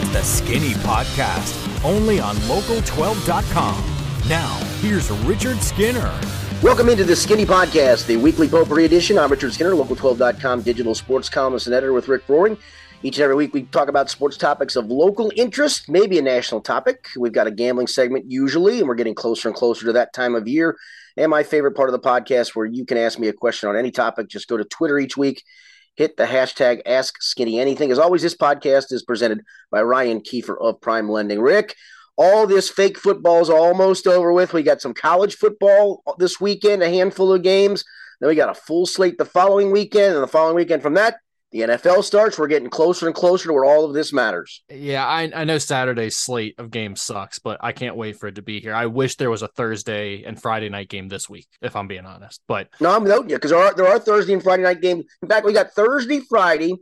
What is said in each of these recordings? It's the Skinny Podcast, only on Local12.com. Now, here's Richard Skinner. Welcome into the Skinny Podcast, the weekly potpourri edition. I'm Richard Skinner, Local12.com digital sports columnist and editor with Rick Broering. Each and every week, we talk about sports topics of local interest, maybe a national topic. We've got a gambling segment usually, and we're getting closer and closer to that time of year. And my favorite part of the podcast, where you can ask me a question on any topic. Just go to Twitter each week, hit the hashtag AskSkinnyAnything. As always, this podcast is presented by Ryan Kiefer of Prime Lending. Rick, all this fake football is almost over with. We got some college football this weekend, a handful of games. Then we got a full slate the following weekend, and the following weekend from that, the NFL starts. We're getting closer and closer to where all of this matters. Yeah, I know Saturday's slate of games sucks, but I can't wait for it to be here. I wish there was a Thursday and Friday night game this week, if I'm being honest. But no, I'm noting you, because there are Thursday and Friday night games. In fact, we got Thursday, Friday,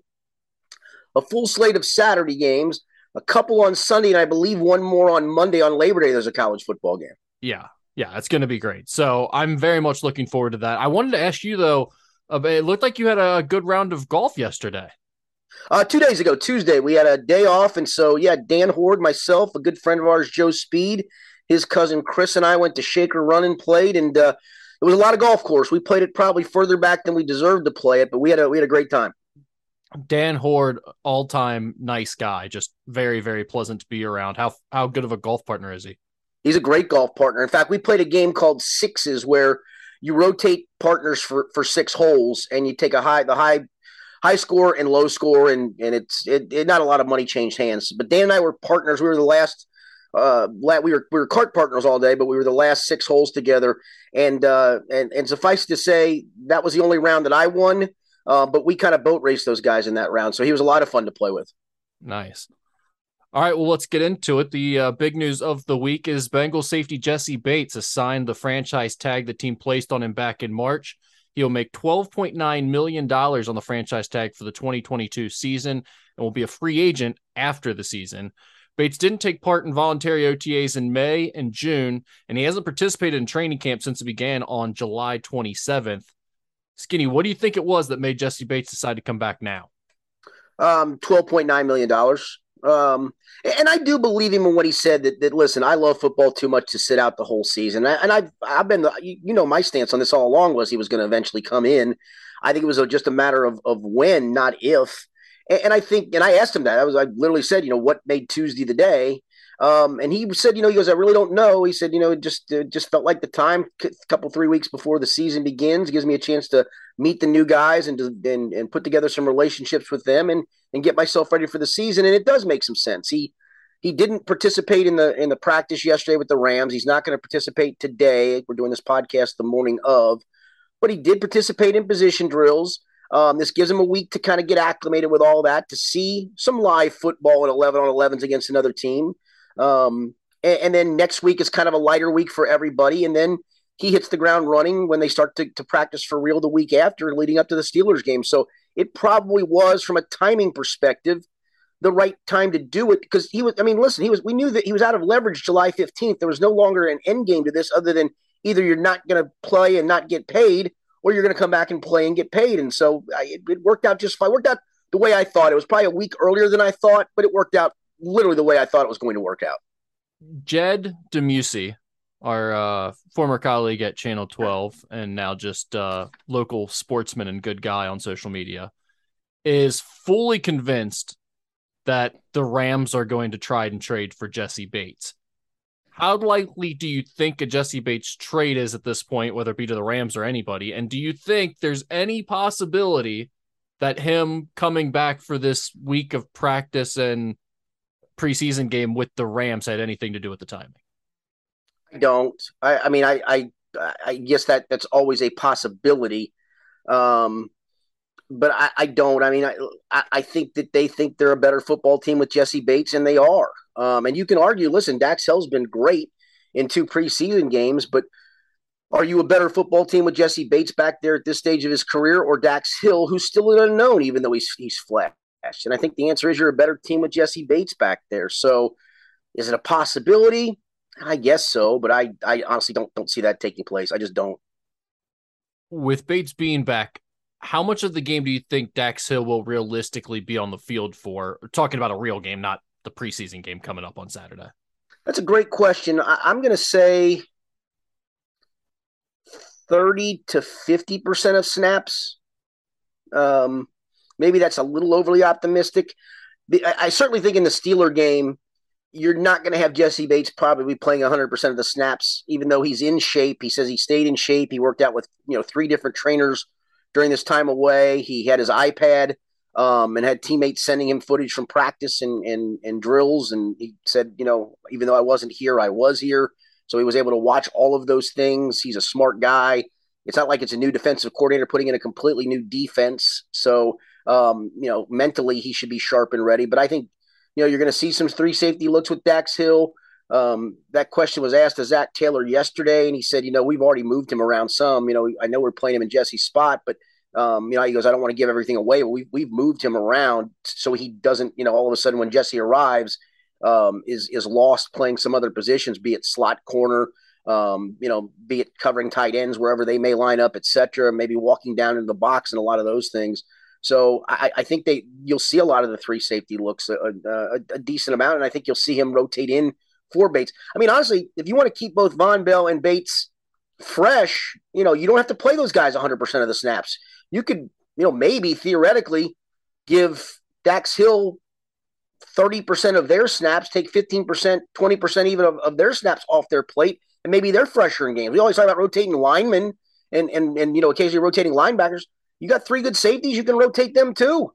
a full slate of Saturday games, a couple on Sunday, and I believe one more on Monday on Labor Day. There's a college football game. Yeah, it's going to be great. So I'm very much looking forward to that. I wanted to ask you, though, it looked like you had a good round of golf yesterday. 2 days ago, Tuesday, we had a day off. And so, yeah, Dan Hoard, myself, a good friend of ours, Joe Speed, his cousin Chris, and I went to Shaker Run and played. And it was a lot of golf course. We played it probably further back than we deserved to play it, but we had a great time. Dan Hoard, all-time nice guy, just very, very pleasant to be around. How good of a golf partner is he? He's a great golf partner. In fact, we played a game called Sixes where you rotate partners for six holes, and you take the high score and low score, and it's not a lot of money changed hands. But Dan and I were partners. We were the last. We were cart partners all day, but we were the last six holes together. And suffice to say, that was the only round that I won. But we kind of boat raced those guys in that round, so he was a lot of fun to play with. Nice. All right, well, let's get into it. The big news of the week is Bengals safety Jesse Bates has signed the franchise tag the team placed on him back in March. He'll make $12.9 million on the franchise tag for the 2022 season and will be a free agent after the season. Bates didn't take part in voluntary OTAs in May and June, and he hasn't participated in training camp since it began on July 27th. Skinny, what do you think it was that made Jesse Bates decide to come back now? $12.9 million. And I do believe him in what he said that listen, I love football too much to sit out the whole season. And I've been, my stance on this all along was he was going to eventually come in. I think it was just a matter of when, not if. And I think, and I asked him that. I literally said, what made Tuesday the day? And he said, he goes, I really don't know. He said, it just felt like the time, a couple, 3 weeks before the season begins, gives me a chance to meet the new guys and put together some relationships with them and get myself ready for the season. And it does make some sense. He didn't participate in the practice yesterday with the Rams. He's not going to participate today. We're doing this podcast the morning of, but he did participate in position drills. This gives him a week to kind of get acclimated with all that, to see some live football at 11 on 11s against another team. And then next week is kind of a lighter week for everybody. And then he hits the ground running when they start to practice for real the week after, leading up to the Steelers game. So it probably was, from a timing perspective, the right time to do it, because we knew that he was out of leverage July 15th. There was no longer an end game to this other than either you're not going to play and not get paid, or you're going to come back and play and get paid. And so it worked out just fine. It worked out the way I thought. It was probably a week earlier than I thought, but it worked out literally the way I thought it was going to work out. Jed DeMusi, our former colleague at Channel 12 and now just local sportsman and good guy on social media, is fully convinced that the Rams are going to try and trade for Jesse Bates. How likely do you think a Jesse Bates trade is at this point, whether it be to the Rams or anybody? And do you think there's any possibility that him coming back for this week of practice and preseason game with the Rams had anything to do with the timing? I guess that's always a possibility. But I don't. I mean, I think that they think they're a better football team with Jesse Bates, and they are. And you can argue, listen, Dax Hill's been great in two preseason games, but are you a better football team with Jesse Bates back there at this stage of his career, or Dax Hill, who's still an unknown, even though he's flat? And I think the answer is you're a better team with Jesse Bates back there. So is it a possibility? I guess so, but I honestly don't see that taking place. I just don't. With Bates being back, how much of the game do you think Dax Hill will realistically be on the field for? We're talking about a real game, not the preseason game coming up on Saturday? That's a great question. I'm going to say 30 to 50% of snaps. Maybe that's a little overly optimistic. I certainly think in the Steeler game, you're not going to have Jesse Bates probably playing 100% of the snaps, even though he's in shape. He says he stayed in shape. He worked out with, you know, 3 different trainers during this time away. He had his iPad and had teammates sending him footage from practice and drills. And he said, you know, even though I wasn't here, I was here. So he was able to watch all of those things. He's a smart guy. It's not like it's a new defensive coordinator putting in a completely new defense. So, you know, mentally he should be sharp and ready. But I think, you know, you're going to see some 3 safety looks with Dax Hill. That question was asked to Zach Taylor yesterday, and he said, you know, we've already moved him around some. You know, I know we're playing him in Jesse's spot, but, you know, he goes, I don't want to give everything away, but we've moved him around so he doesn't, you know, all of a sudden when Jesse arrives is lost playing some other positions, be it slot corner, you know, be it covering tight ends, wherever they may line up, et cetera, maybe walking down in the box and a lot of those things. So I think you'll see a lot of the 3 safety looks, a decent amount, and I think you'll see him rotate in for Bates. I mean, honestly, if you want to keep both Von Bell and Bates fresh, you know, you don't have to play those guys 100% of the snaps. You could, you know, maybe theoretically give Dax Hill 30% of their snaps, take 15%, 20% even of their snaps off their plate, and maybe they're fresher in games. We always talk about rotating linemen and you know, occasionally rotating linebackers. You got 3 good safeties. You can rotate them too.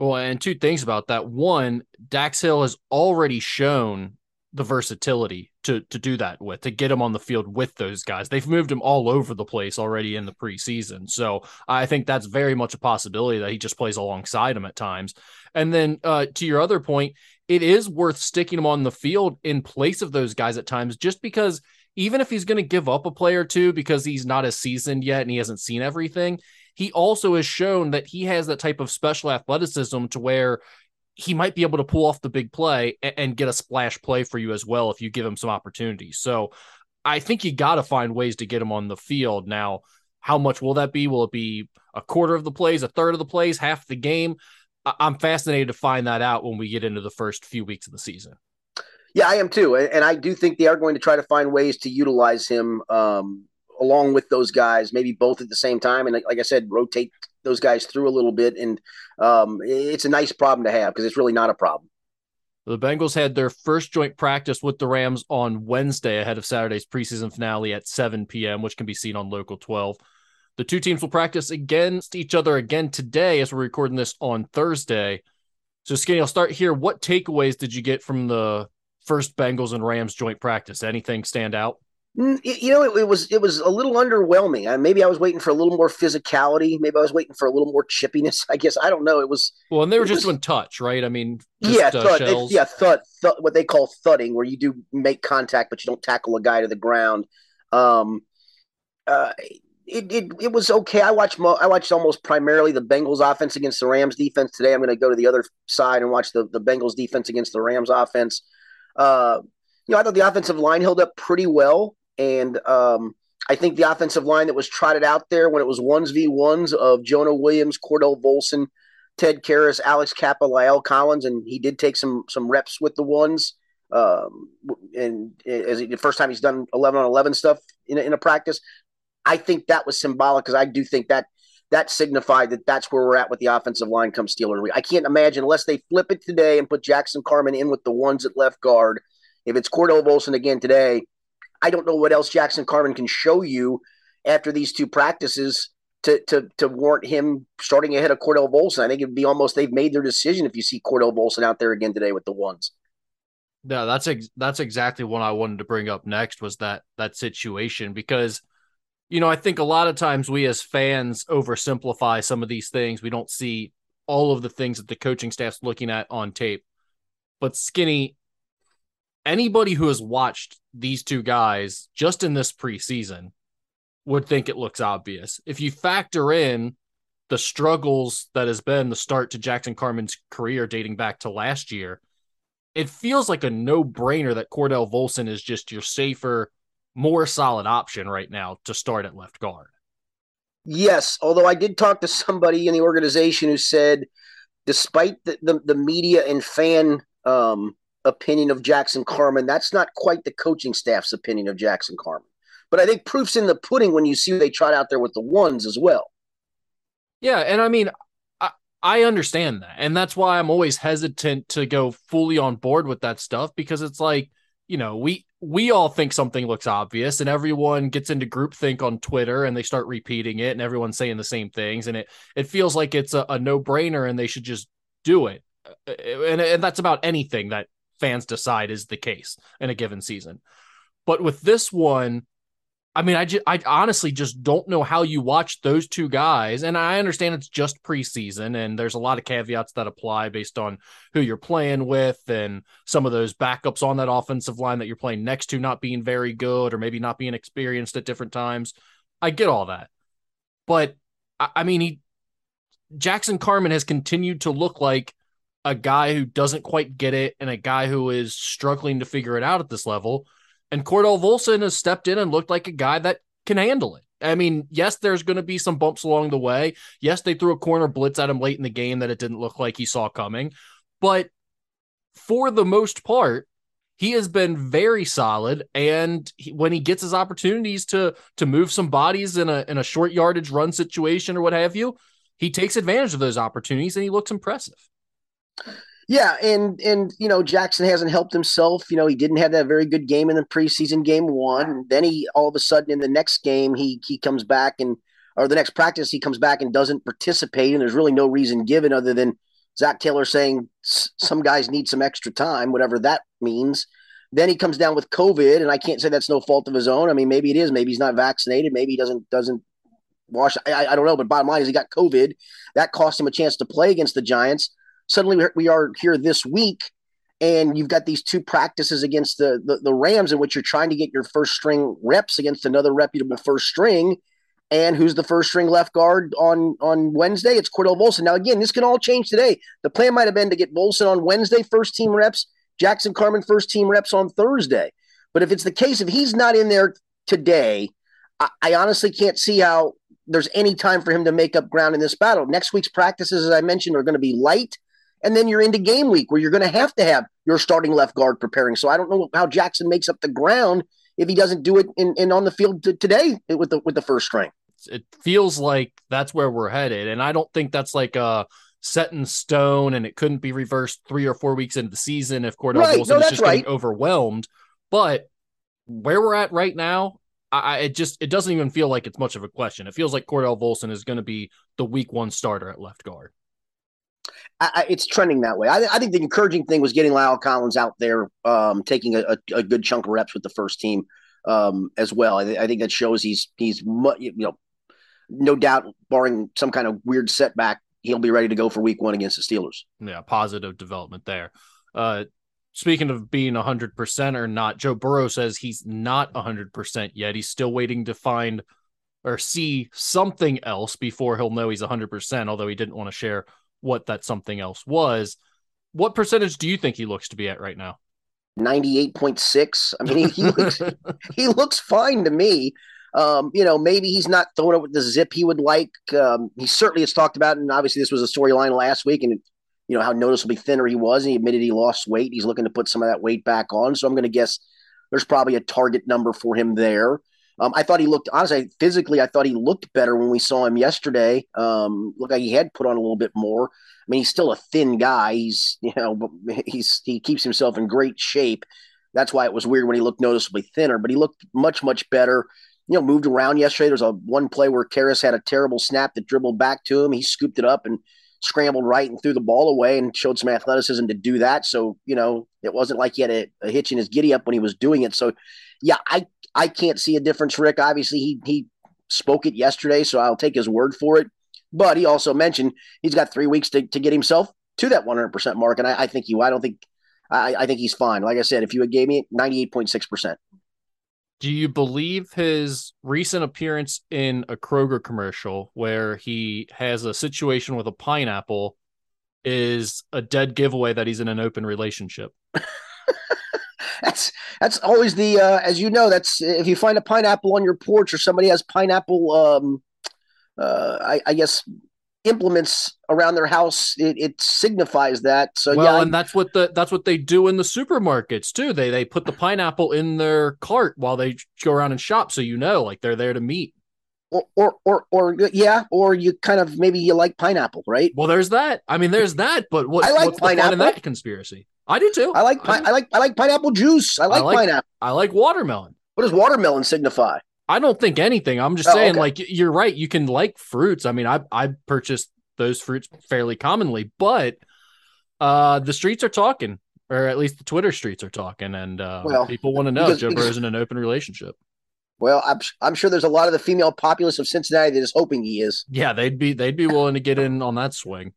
Well, and 2 things about that. One, Dax Hill has already shown the versatility to do that with, to get him on the field with those guys. They've moved him all over the place already in the preseason. So I think that's very much a possibility that he just plays alongside him at times. And then to your other point, it is worth sticking him on the field in place of those guys at times, just because even if he's going to give up a play or two because he's not as seasoned yet and he hasn't seen everything, he also has shown that he has that type of special athleticism to where he might be able to pull off the big play and get a splash play for you as well if you give him some opportunity. So I think you got to find ways to get him on the field. Now, how much will that be? Will it be a quarter of the plays, a third of the plays, half the game? I'm fascinated to find that out when we get into the first few weeks of the season. Yeah, I am too. And I do think they are going to try to find ways to utilize him along with those guys, maybe both at the same time. And like I said, rotate those guys through a little bit. And it's a nice problem to have because it's really not a problem. The Bengals had their first joint practice with the Rams on Wednesday ahead of Saturday's preseason finale at 7 p.m., which can be seen on Local 12. The 2 teams will practice against each other again today as we're recording this on Thursday. So, Skinny, I'll start here. What takeaways did you get from the first Bengals and Rams joint practice? Anything stand out? You know, it was a little underwhelming. Maybe I was waiting for a little more physicality. Maybe I was waiting for a little more chippiness. I guess I don't know. It was well, and they were just doing touch, right? I mean, just, yeah, thud, what they call thudding, where you do make contact, but you don't tackle a guy to the ground. It was okay. I watched almost primarily the Bengals offense against the Rams defense today. I'm going to go to the other side and watch the Bengals defense against the Rams offense. You know, I thought the offensive line held up pretty well. And I think the offensive line that was trotted out there when it was 1v1s of Jonah Williams, Cordell Volson, Ted Karras, Alex Kappa, Lyle Collins, and he did take some reps with the ones. And as the first time he's done 11-on-11 stuff in a practice, I think that was symbolic because I do think that signified that that's where we're at with the offensive line come Steelers. I can't imagine, unless they flip it today and put Jackson Carman in with the ones at left guard, if it's Cordell Volson again today, I don't know what else Jackson Carman can show you after these 2 practices to warrant him starting ahead of Cordell Volson. I think it'd be almost they've made their decision if you see Cordell Volson out there again today with the ones. No, that's exactly what I wanted to bring up next was that situation because, you know, I think a lot of times we as fans oversimplify some of these things. We don't see all of the things that the coaching staff's looking at on tape. But Skinny, anybody who has watched these 2 guys just in this preseason would think it looks obvious. If you factor in the struggles that has been the start to Jackson Carman's career dating back to last year, it feels like a no-brainer that Cordell Volson is just your safer, more solid option right now to start at left guard. Yes, although I did talk to somebody in the organization who said, despite the media and fan opinion of Jackson Carman. That's not quite the coaching staff's opinion of Jackson Carman. But I think proof's in the pudding when you see they trot out there with the ones as well. Yeah, and I mean, I understand that. And that's why I'm always hesitant to go fully on board with that stuff, because it's like, you know, we all think something looks obvious and everyone gets into groupthink on Twitter and they start repeating it and everyone's saying the same things. And it feels like it's a no-brainer and they should just do it. And that's about anything that fans decide is the case in a given season. But with this one, I mean, I honestly just don't know how you watch those two guys. And I understand it's just preseason and there's a lot of caveats that apply based on who you're playing with and some of those backups on that offensive line that you're playing next to not being very good or maybe not being experienced at different times. I get all that. But I mean, Jackson Carman has continued to look like a guy who doesn't quite get it and a guy who is struggling to figure it out at this level. And Cordell Volson has stepped in and looked like a guy that can handle it. I mean, yes, there's going to be some bumps along the way. Yes, they threw a corner blitz at him late in the game that it didn't look like he saw coming. But for the most part, he has been very solid. And when he gets his opportunities to move some bodies in a short yardage run situation or what have you, he takes advantage of those opportunities and he looks impressive. Yeah, and you know, Jackson hasn't helped himself. You know, he didn't have that very good game in the preseason game one. And then he all of a sudden in the next game he comes back or the next practice he comes back and doesn't participate, and there's really no reason given other than Zach Taylor saying some guys need some extra time, whatever that means. Then he comes down with COVID, and I can't say that's no fault of his own. I mean, maybe it is. Maybe he's not vaccinated. Maybe he doesn't wash. I don't know. But bottom line is he got COVID. That cost him a chance to play against the Giants. Suddenly we are here this week, and you've got these two practices against the Rams in which you're trying to get your first string reps against another reputable first string. And who's the first string left guard on Wednesday? It's Cordell Volson. Now, again, this can all change today. The plan might have been to get Volson on Wednesday, first team reps, Jackson Carman first team reps on Thursday. But if it's the case, if he's not in there today, I honestly can't see how there's any time for him to make up ground in this battle. Next week's practices, as I mentioned, are going to be light. And then you're into game week where you're going to have your starting left guard preparing. So I don't know how Jackson makes up the ground if he doesn't do it in on the field today with the first string. It feels like that's where we're headed. And I don't think that's like a set in stone and it couldn't be reversed 3 or 4 weeks into the season if Cordell Volson is just getting overwhelmed. But where we're at right now, it doesn't even feel like it's much of a question. It feels like Cordell Volson is going to be the week one starter at left guard. It's trending that way. I think the encouraging thing was getting Lyle Collins out there, taking a good chunk of reps with the first team as well. I think that shows he's you know, no doubt, barring some kind of weird setback, he'll be ready to go for week one against the Steelers. Yeah, positive development there. Speaking of being 100% or not, Joe Burrow says he's not 100% yet. He's still waiting to find or see something else before he'll know he's 100%, although he didn't want to share what that something else was. What percentage do you think he looks to be at right now? 98.6. I mean, he looks fine to me. You know, maybe he's not throwing up with the zip he would like. He certainly has talked about, and obviously this was a storyline last week, and you know how noticeably thinner he was, and he admitted he lost weight. He's looking to put some of that weight back on, so I'm going to guess there's probably a target number for him there. I thought he looked, honestly, physically, I thought he looked better when we saw him yesterday. Looked like he had put on a little bit more. I mean, he's still a thin guy. He's, you know, but he keeps himself in great shape. That's why it was weird when he looked noticeably thinner, but he looked much, much better. You know, moved around yesterday. There was one play where Karras had a terrible snap that dribbled back to him. He scooped it up and scrambled right and threw the ball away and showed some athleticism to do that. So, you know, it wasn't like he had a hitch in his giddy up when he was doing it. So, yeah, I can't see a difference, Rick. Obviously, he spoke it yesterday, so I'll take his word for it. But he also mentioned he's got 3 weeks to get himself to that 100% mark, and I think I think he's fine. Like I said, if you had gave me 98.6%. Do you believe his recent appearance in a Kroger commercial where he has a situation with a pineapple is a dead giveaway that he's in an open relationship? That's always the, as you know, that's if you find a pineapple on your porch or somebody has pineapple, I guess implements around their house, it signifies that. So well, yeah, and that's what they do in the supermarkets too. They put the pineapple in their cart while they go around and shop, so like they're there to meet. Or you kind of maybe you like pineapple, right? Well, there's that. I mean, there's that. But what's the fun in that conspiracy? I do too. I like pineapple juice. I like pineapple. I like watermelon. What does watermelon signify? I don't think anything. I'm just saying, okay. Like, you're right. You can like fruits. I mean, I purchased those fruits fairly commonly, but the streets are talking, or at least the Twitter streets are talking, and people want to know Joe Burrow's in an open relationship. Well, I'm sure there's a lot of the female populace of Cincinnati that is hoping he is. Yeah, they'd be willing to get in on that swing.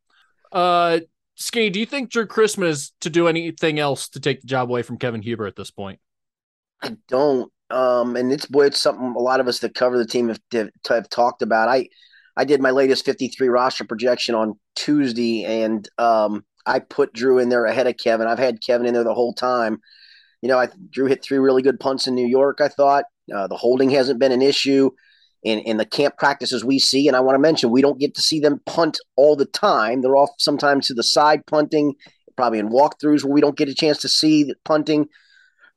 Skinny, do you think Drew Chrisman is to do anything else to take the job away from Kevin Huber at this point? I don't. And it's something a lot of us that cover the team have talked about. I did my latest 53 roster projection on Tuesday, and I put Drew in there ahead of Kevin. I've had Kevin in there the whole time. Drew hit 3 really good punts in New York, I thought. The holding hasn't been an issue in the camp practices we see. And I want to mention, we don't get to see them punt all the time. They're off sometimes to the side punting, probably in walkthroughs where we don't get a chance to see the punting.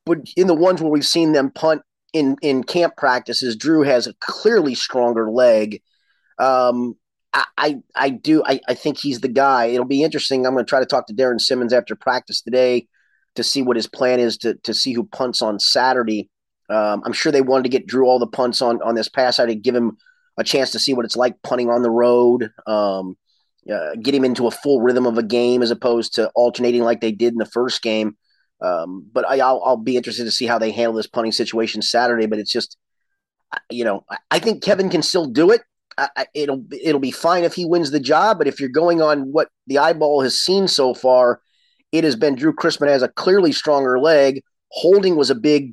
But in the ones where we've seen them punt in camp practices, Drew has a clearly stronger leg. I think he's the guy. It'll be interesting. I'm going to try to talk to Darren Simmons after practice today to see what his plan is to see who punts on Saturday. I'm sure they wanted to get Drew all the punts on this pass side to give him a chance to see what it's like punting on the road, get him into a full rhythm of a game as opposed to alternating like they did in the first game. But I'll be interested to see how they handle this punting situation Saturday. But it's just, I think Kevin can still do it. It'll be fine if he wins the job. But if you're going on what the eyeball has seen so far, it has been Drew Chrisman has a clearly stronger leg. Holding was a big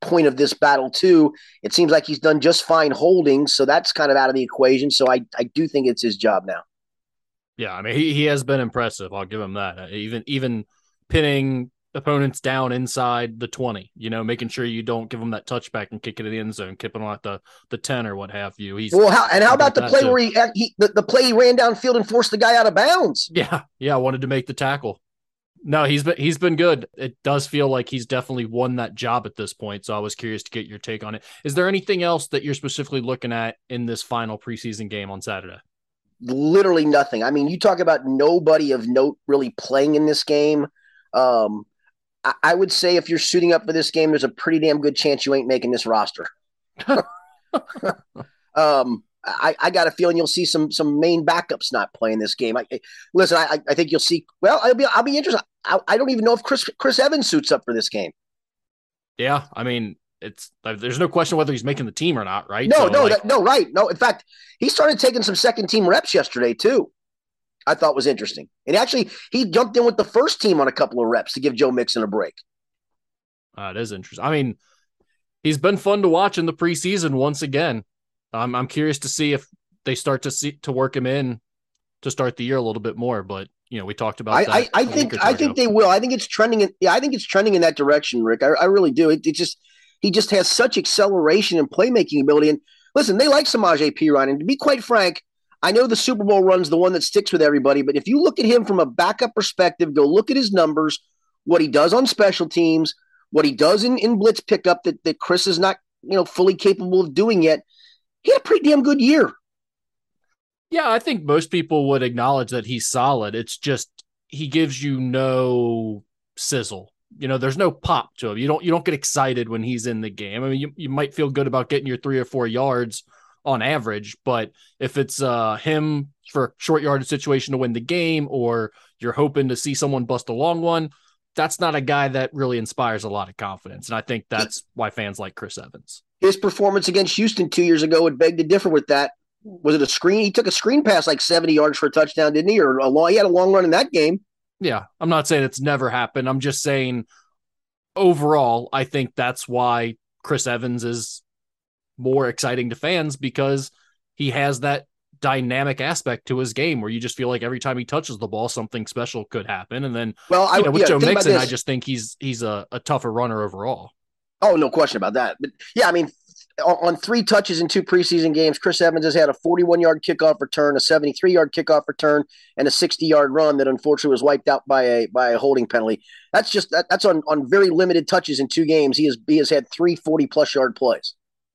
point of this battle too. It seems like he's done just fine holding, so that's kind of out of the equation. So I do think it's his job now. Yeah, I mean he has been impressive. I'll give him that. Even pinning opponents down inside the 20, making sure you don't give them that touchback and kick it in the end zone, keeping on at the 10 or what have you. How about the play where the play he ran downfield and forced the guy out of bounds? Yeah, I wanted to make the tackle. No, he's been good. It does feel like he's definitely won that job at this point. So I was curious to get your take on it. Is there anything else that you're specifically looking at in this final preseason game on Saturday? Literally nothing. I mean, you talk about nobody of note really playing in this game. I would say if you're suiting up for this game, there's a pretty damn good chance you ain't making this roster. I got a feeling you'll see some main backups not playing this game. I think you'll see. Well, I'll be interested. I don't even know if Chris Evans suits up for this game. Yeah, I mean, there's no question whether he's making the team or not, right? No. In fact, he started taking some second team reps yesterday too. I thought was interesting, and actually he jumped in with the first team on a couple of reps to give Joe Mixon a break. That is interesting. I mean, he's been fun to watch in the preseason once again. I'm curious to see if they start to work him in to start the year a little bit more, but we talked about that. I think they will. I think it's trending. I think it's trending in that direction, Rick. I really do. He just has such acceleration and playmaking ability. And listen, they like Samaje Perine. And to be quite frank, I know the Super Bowl run's the one that sticks with everybody, but if you look at him from a backup perspective, go look at his numbers, what he does on special teams, what he does in blitz pickup that Chris is not, fully capable of doing yet. He had a pretty damn good year. Yeah, I think most people would acknowledge that he's solid. It's just he gives you no sizzle. There's no pop to him. You don't get excited when he's in the game. I mean, you might feel good about getting your 3 or 4 yards on average, but if it's him for a short yardage situation to win the game, or you're hoping to see someone bust a long one, that's not a guy that really inspires a lot of confidence. And I think that's why fans like Chris Evans. His performance against Houston 2 years ago would beg to differ with that. Was it a screen? He took a screen pass like 70 yards for a touchdown, didn't he? Or he had a long run in that game. Yeah, I'm not saying it's never happened. I'm just saying overall, I think that's why Chris Evans is more exciting to fans, because he has that dynamic aspect to his game where you just feel like every time he touches the ball, something special could happen. And then Joe Mixon, I just think he's a tougher runner overall. Oh, no question about that. But yeah, I mean, on three touches in two preseason games, Chris Evans has had a 41-yard kickoff return, a 73-yard kickoff return, and a 60-yard run that unfortunately was wiped out by a holding penalty. That's just that's on very limited touches in two games. He has had three 40-plus yard plays.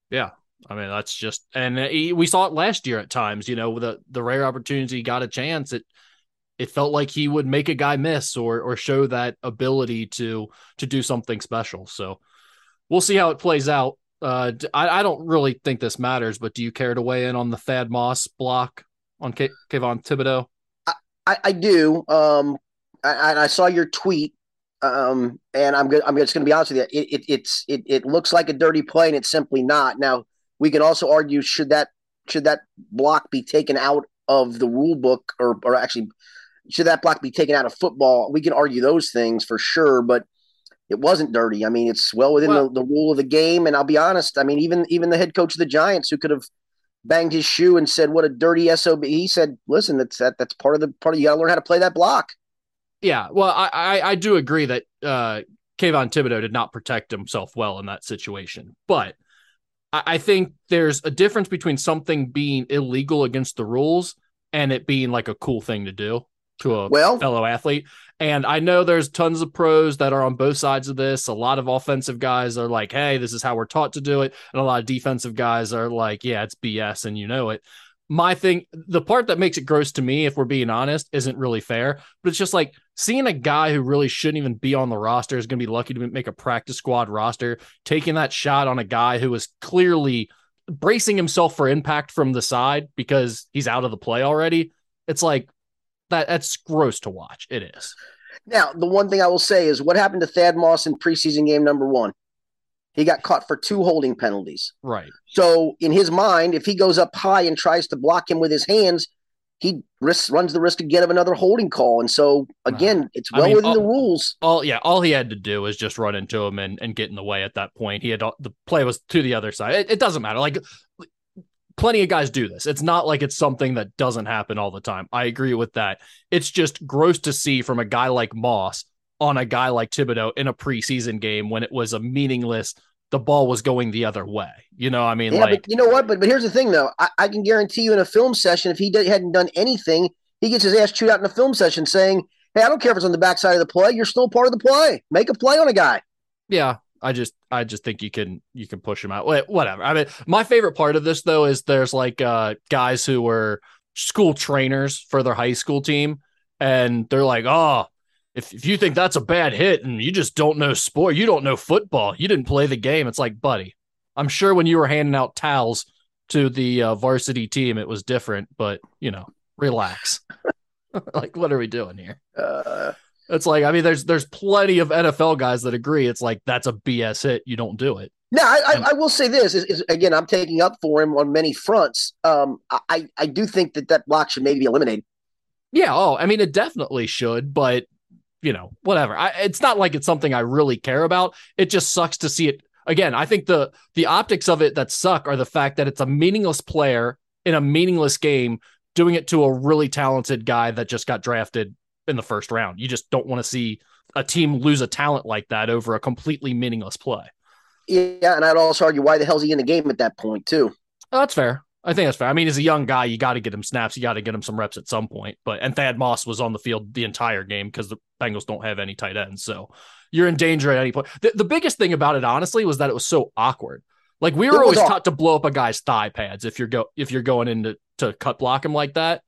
Yeah. I mean, that's just – and we saw it last year at times, you know, with the rare opportunity he got a chance, it felt like he would make a guy miss or show that ability to do something special. So we'll see how it plays out. I don't really think this matters, but do you care to weigh in on the Thad Moss block on Kayvon Thibodeau? I do. I saw your tweet. And I'm just going to be honest with you. It looks like a dirty play, and it's simply not. Now, we can also argue, should that block be taken out of the rule book, or actually should that block be taken out of football? We can argue those things for sure, but it wasn't dirty. I mean, it's well within the rule of the game. And I'll be honest. I mean, even the head coach of the Giants, who could have banged his shoe and said, "What a dirty SOB," he said, "Listen, that's part of you got to learn how to play that block." Yeah, well, I do agree that Kayvon Thibodeau did not protect himself well in that situation, but I think there's a difference between something being illegal against the rules and it being like a cool thing to do to a fellow athlete. And I know there's tons of pros that are on both sides of this. A lot of offensive guys are like, "Hey, this is how we're taught to do it." And a lot of defensive guys are like, "Yeah, it's BS and you know it." My thing, the part that makes it gross to me, if we're being honest, isn't really fair, but it's just like seeing a guy who really shouldn't even be on the roster is going to be lucky to make a practice squad roster, taking that shot on a guy who is clearly bracing himself for impact from the side because he's out of the play already. It's like that's gross to watch. It is. Now, the one thing I will say is what happened to Thad Moss in preseason game number one? He got caught for two holding penalties. Right. So in his mind, if he goes up high and tries to block him with his hands, he runs the risk again of another holding call. And so, again, it's within the rules. All he had to do was just run into him and get in the way at that point. The play was to the other side. It doesn't matter. Like, plenty of guys do this. It's not like it's something that doesn't happen all the time. I agree with that. It's just gross to see from a guy like Moss on a guy like Thibodeau in a preseason game when it was a meaningless, the ball was going the other way. You know, I mean, but you know what? But here's the thing, though. I can guarantee you in a film session, if he hadn't done anything, he gets his ass chewed out in a film session saying, "Hey, I don't care if it's on the backside of the play. You're still part of the play. Make a play on a guy." Yeah, I just think you can push him out. Whatever. I mean, my favorite part of this though is there's like guys who were school trainers for their high school team, and they're like, "Oh, if you think that's a bad hit and you just don't know sport, you don't know football, you didn't play the game." It's like, buddy, I'm sure when you were handing out towels to the varsity team, it was different, but you know, relax. Like, what are we doing here? It's like, I mean, there's plenty of NFL guys that agree. It's like, that's a BS hit. You don't do it. No, I will say this is again, I'm taking up for him on many fronts. I do think that block should maybe be eliminated. Yeah. Oh, I mean, it definitely should, but you know, whatever. It's not like it's something I really care about. It just sucks to see it. Again, I think the optics of it that suck are the fact that it's a meaningless player in a meaningless game doing it to a really talented guy that just got drafted in the first round. You just don't want to see a team lose a talent like that over a completely meaningless play. Yeah, and I'd also argue, why the hell's he in the game at that point, too? Oh, that's fair. I think that's fair. I mean, as a young guy, you got to get him snaps. You got to get him some reps at some point. And Thad Moss was on the field the entire game because the Bengals don't have any tight ends. So you're in danger at any point. The biggest thing about it, honestly, was that it was so awkward. Like, we were always taught to blow up a guy's thigh pads if you're going in to cut block him like that.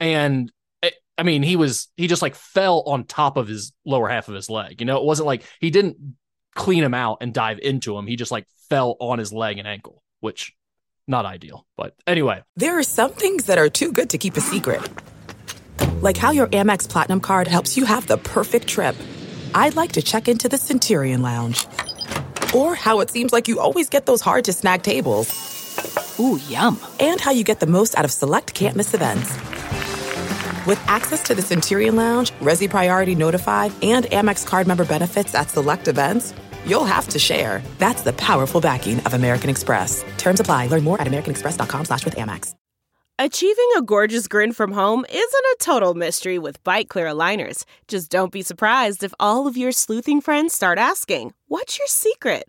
And I mean, he just like fell on top of his lower half of his leg. You know, it wasn't like he didn't clean him out and dive into him. He just like fell on his leg and ankle, which. Not ideal, but anyway. There are some things that are too good to keep a secret. Like how your Amex Platinum card helps you have the perfect trip. I'd like to check into the Centurion Lounge. Or how it seems like you always get those hard-to-snag tables. Ooh, yum. And how you get the most out of select can't-miss events. With access to the Centurion Lounge, Resi Priority Notified, and Amex card member benefits at select events... You'll have to share. That's the powerful backing of American Express. Terms apply. Learn more at americanexpress.com/withAmex. Achieving a gorgeous grin from home isn't a total mystery with Bite Clear aligners. Just don't be surprised if all of your sleuthing friends start asking, "What's your secret?"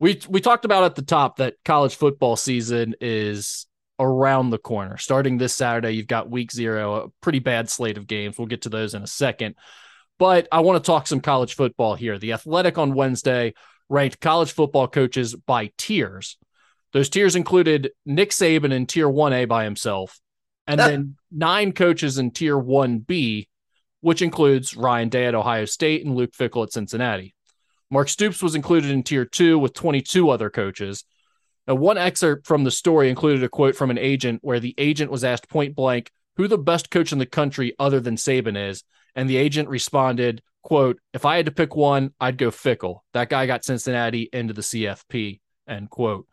We talked about at the top that college football season is around the corner. Starting this Saturday, you've got week zero, a pretty bad slate of games. We'll get to those in a second. But I want to talk some college football here. The Athletic on Wednesday ranked college football coaches by tiers. Those tiers included Nick Saban in Tier 1A by himself, and then 9 coaches in Tier 1B, which includes Ryan Day at Ohio State and Luke Fickell at Cincinnati. Mark Stoops was included in Tier 2 with 22 other coaches. Now, one excerpt from the story included a quote from an agent where the agent was asked point blank who the best coach in the country other than Saban is, and the agent responded, quote, "If I had to pick one, I'd go Fickell. That guy got Cincinnati into the CFP," end quote.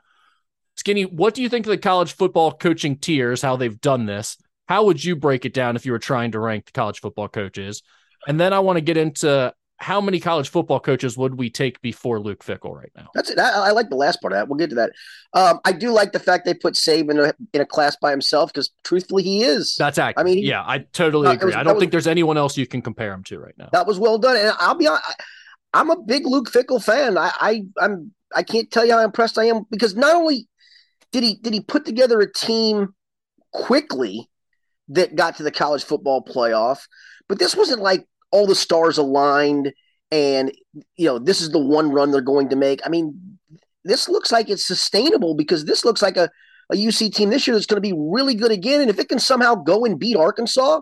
Skinny, what do you think of the college football coaching tiers, how they've done this? How would you break it down if you were trying to rank the college football coaches? And then I want to get into how many college football coaches would we take before Luke Fickell right now? That's it. I like the last part of that. We'll get to that. I do like the fact they put Saban in a class by himself because, truthfully, he is. That's accurate. I mean, yeah, I totally agree. I don't think there's anyone else you can compare him to right now. That was well done. And I'll be honest, I'm a big Luke Fickell fan. I can't tell you how impressed I am because not only did he put together a team quickly that got to the college football playoff, but this wasn't like all the stars aligned and, you know, this is the one run they're going to make. I mean, this looks like it's sustainable because this looks like a UC team this year that's going to be really good again. And if it can somehow go and beat Arkansas,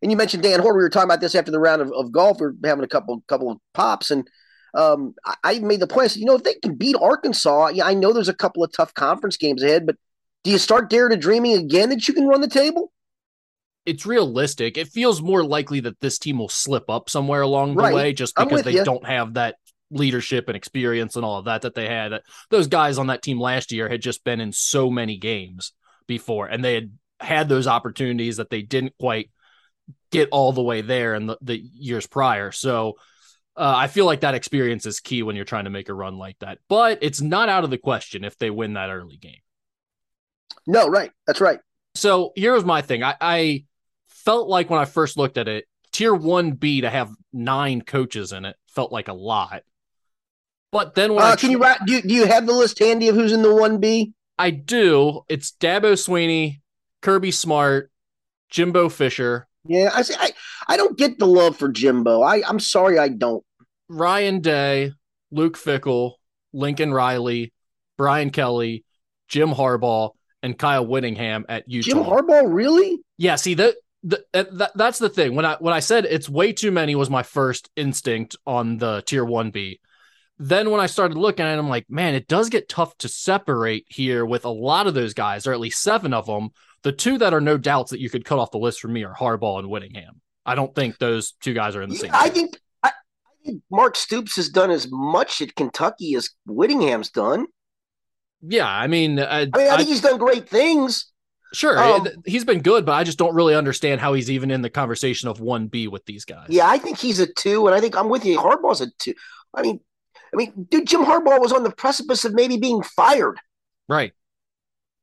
and you mentioned Dan Hoard, we were talking about this after the round of golf, we're having a couple of pops, and I made the point, I said, you know, if they can beat Arkansas, yeah, I know there's a couple of tough conference games ahead, but do you start daring to dreaming again that you can run the table? It's realistic. It feels more likely that this team will slip up somewhere along the way just because they don't have that leadership and experience and all of that they had. Those guys on that team last year had just been in so many games before, and they had those opportunities that they didn't quite get all the way there in the years prior. So I feel like that experience is key when you're trying to make a run like that, but it's not out of the question if they win that early game. No, right. That's right. So here's my thing. I felt like when I first looked at it, Tier 1B to have 9 coaches in it felt like a lot. But then when do you have the list handy of who's in the 1B? I do. It's Dabo Swinney, Kirby Smart, Jimbo Fisher. Yeah, I don't get the love for Jimbo. I'm sorry, I don't. Ryan Day, Luke Fickell, Lincoln Riley, Brian Kelly, Jim Harbaugh, and Kyle Whittingham at Utah. Jim Harbaugh, really? Yeah, see, that's the thing. When I said it's way too many was my first instinct on the Tier 1B. Then when I started looking at it, I'm like, man, it does get tough to separate here with a lot of those guys, or at least 7 of them. The 2 that are no doubts that you could cut off the list for me are Harbaugh and Whittingham. I don't think those 2 guys are in the same. I think Mark Stoops has done as much at Kentucky as Whittingham's done. Yeah, I mean, I think he's done great things. Sure, he's been good, but I just don't really understand how he's even in the conversation of 1B with these guys. Yeah, I think he's a 2, and I think I'm with you. Harbaugh's a 2. I mean, dude, Jim Harbaugh was on the precipice of maybe being fired. Right.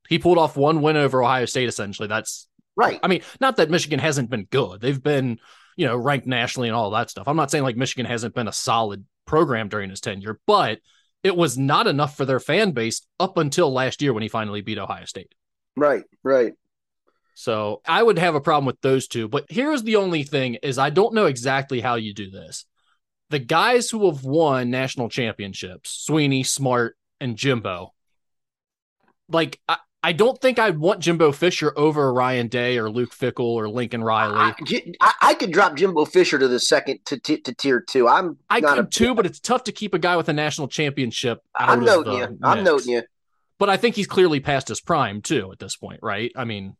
He pulled off one win over Ohio State, essentially. That's right. I mean, not that Michigan hasn't been good. They've been, you know, ranked nationally and all that stuff. I'm not saying like Michigan hasn't been a solid program during his tenure, but it was not enough for their fan base up until last year when he finally beat Ohio State. Right, right. So I would have a problem with those 2. But here's the only thing is I don't know exactly how you do this. The guys who have won national championships, Swinney, Smart, and Jimbo, like I don't think I'd want Jimbo Fisher over Ryan Day or Luke Fickell or Lincoln Riley. I could drop Jimbo Fisher to the second to Tier 2. I could too, but it's tough to keep a guy with a national championship out of the mix. I'm noting you. But I think he's clearly past his prime too at this point, right? I mean,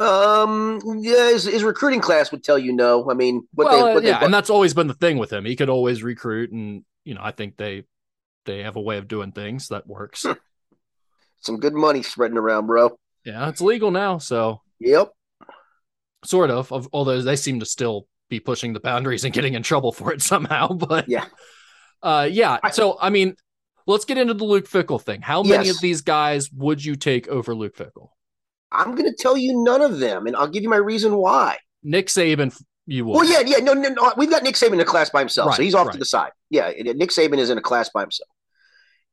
yeah, his recruiting class would tell you no. I mean, and that's always been the thing with him. He could always recruit, and you know, I think they have a way of doing things that works. some good money spreading around, bro. Yeah, it's legal now, so. Yep. Sort of, although they seem to still be pushing the boundaries and getting in trouble for it somehow. But yeah. So, I mean, let's get into the Luke Fickell thing. How many of these guys would you take over Luke Fickell? I'm going to tell you none of them, and I'll give you my reason why. Nick Saban, you would. Well, no. We've got Nick Saban in a class by himself, right, so he's off to the side. Yeah, Nick Saban is in a class by himself.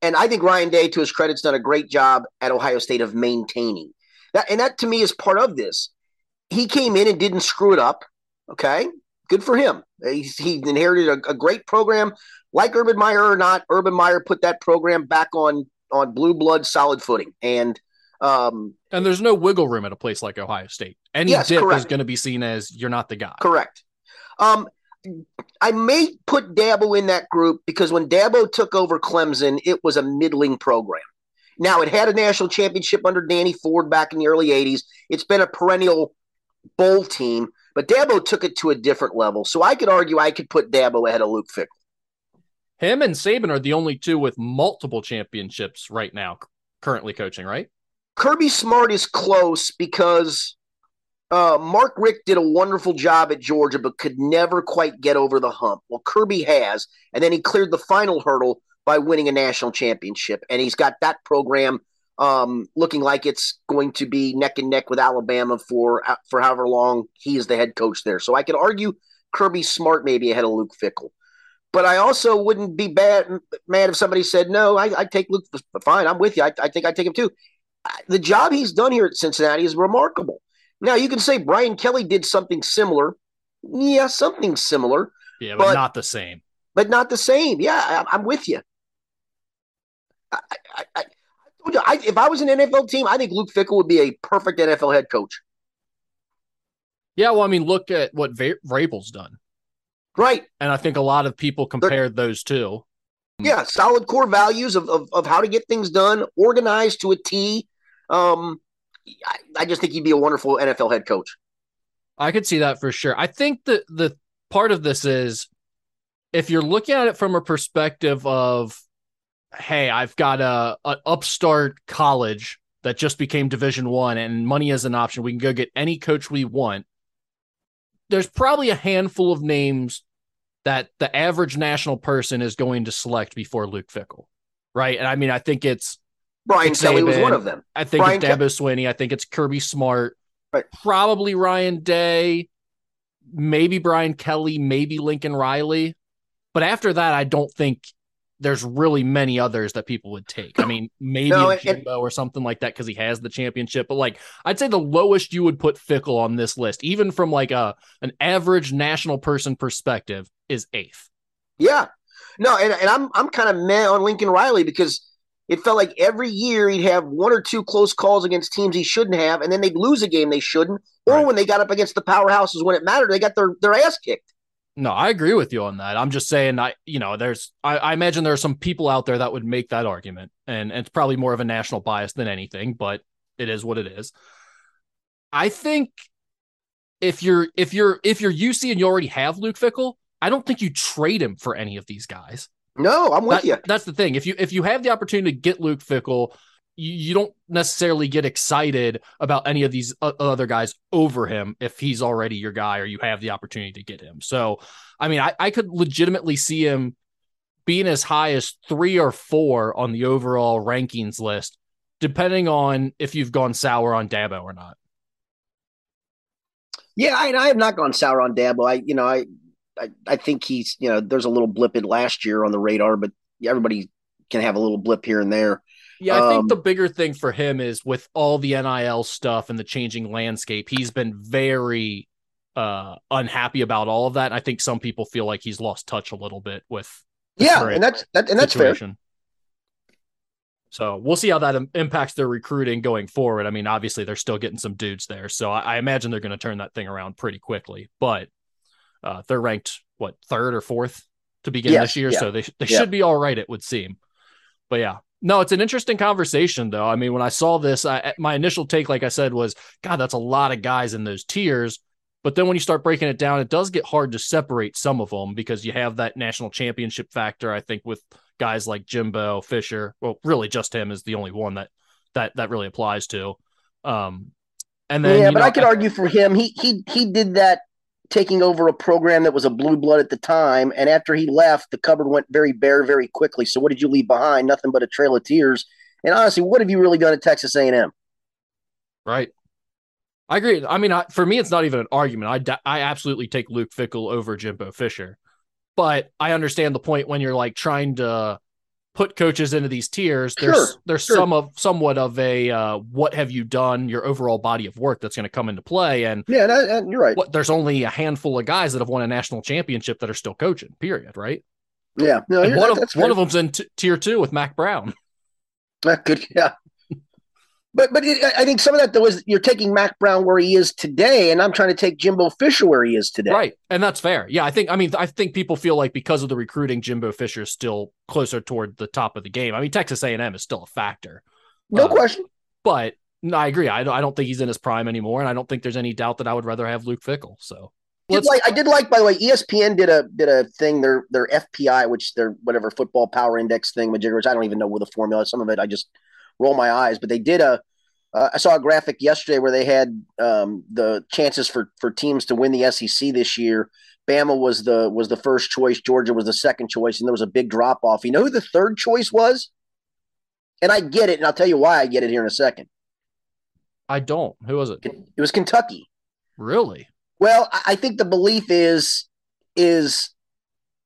And I think Ryan Day, to his credit, has done a great job at Ohio State of maintaining that. And that, to me, is part of this. He came in and didn't screw it up, okay? Good for him. He inherited a great program. Like Urban Meyer or not, Urban Meyer put that program back on blue blood solid footing. And there's no wiggle room at a place like Ohio State. Any dip is going to be seen as you're not the guy. Correct. I may put Dabo in that group because when Dabo took over Clemson, it was a middling program. Now, it had a national championship under Danny Ford back in the early 80s. It's been a perennial bowl team, but Dabo took it to a different level. So I could argue I could put Dabo ahead of Luke Fickell. Him and Saban are the only two with multiple championships right now, currently coaching, right? Kirby Smart is close because Mark Richt did a wonderful job at Georgia but could never quite get over the hump. Well, Kirby has, and then he cleared the final hurdle by winning a national championship, and he's got that program looking like it's going to be neck and neck with Alabama for however long he is the head coach there. So I could argue Kirby Smart may be ahead of Luke Fickell. But I also wouldn't be mad if somebody said, no, I take Luke. Fine, I'm with you. I think I take him too. The job he's done here at Cincinnati is remarkable. Now, you can say Brian Kelly did something similar. Yeah, something similar. Yeah, but not the same. But not the same. Yeah, I'm with you. If I was an NFL team, I think Luke Fickell would be a perfect NFL head coach. Yeah, well, I mean, look at what Vrabel's done. Right. And I think a lot of people compared those two. Yeah, solid core values of how to get things done, organized to a T. I just think he'd be a wonderful NFL head coach. I could see that for sure. I think that the part of this is if you're looking at it from a perspective of, hey, I've got an upstart college that just became Division I and money is an option. We can go get any coach we want. There's probably a handful of names that the average national person is going to select before Luke Fickell, right? And I mean, I think it's Brian Kelly was one of them. I think it's Dabo Swinney. I think it's Kirby Smart, right. Probably Ryan Day, maybe Brian Kelly, maybe Lincoln Riley. But after that, I don't think there's really many others that people would take. I mean, maybe Jimbo or something like that because he has the championship. But like, I'd say the lowest you would put Fickell on this list, even from like an average national person perspective, is 8th. Yeah, no, and I'm kind of mad on Lincoln Riley because it felt like every year he'd have one or two close calls against teams he shouldn't have, and then they'd lose a game they shouldn't, or right. When they got up against the powerhouses when it mattered, they got their ass kicked. No, I agree with you on that. I'm just saying, I imagine there are some people out there that would make that argument, and it's probably more of a national bias than anything, but it is what it is. I think if you're UC and you already have Luke Fickell, I don't think you trade him for any of these guys. No, I'm with you. That's the thing. If you have the opportunity to get Luke Fickell, you don't necessarily get excited about any of these other guys over him if he's already your guy or you have the opportunity to get him. So, I mean, I could legitimately see him being as high as 3 or 4 on the overall rankings list, depending on if you've gone sour on Dabo or not. Yeah, I have not gone sour on Dabo. I think he's, there's a little blip in last year on the radar, but everybody can have a little blip here and there. Yeah, I think the bigger thing for him is with all the NIL stuff and the changing landscape, he's been very unhappy about all of that. And I think some people feel like he's lost touch a little bit with and that's situation. Fair. So we'll see how that impacts their recruiting going forward. I mean, obviously they're still getting some dudes there, so I imagine they're going to turn that thing around pretty quickly. But they're ranked 3rd or 4th to begin this year, so they should be all right, it would seem. But yeah. No, it's an interesting conversation, though. I mean, when I saw this, my initial take, like I said, was, God, that's a lot of guys in those tiers. But then when you start breaking it down, it does get hard to separate some of them because you have that national championship factor, I think, with guys like Jimbo, Fisher. Well, really just him is the only one that that really applies to. And then, but I could argue for him. He did that taking over a program that was a blue blood at the time. And after he left, the cupboard went very bare, very quickly. So what did you leave behind? Nothing but a trail of tears. And honestly, what have you really done at Texas A&M? Right. I agree. I mean, for me, it's not even an argument. I absolutely take Luke Fickell over Jimbo Fisher. But I understand the point when you're like trying to put coaches into these tiers. There's somewhat of a what have you done, your overall body of work that's going to come into play. And yeah, and you're right. There's only a handful of guys that have won a national championship that are still coaching. Period. Right. Yeah. No. One of them's in tier two with Mac Brown. That could. Yeah. But I think some of that though is you're taking Mac Brown where he is today, and I'm trying to take Jimbo Fisher where he is today. Right, and that's fair. Yeah, I think people feel like because of the recruiting, Jimbo Fisher is still closer toward the top of the game. I mean, Texas A&M is still a factor, no question. But no, I agree. I don't think he's in his prime anymore, and I don't think there's any doubt that I would rather have Luke Fickell. So I did like. By the way, ESPN did a thing. Their FPI, which their whatever football power index thing, which I don't even know with the formula. Some of it I just roll my eyes, but they did I saw a graphic yesterday where they had the chances for teams to win the SEC this year. Bama was the first choice. Georgia was the second choice. And there was a big drop off. You know who the third choice was? And I get it. And I'll tell you why I get it here in a second. I don't. Who was it? It was Kentucky. Really? Well, I think the belief is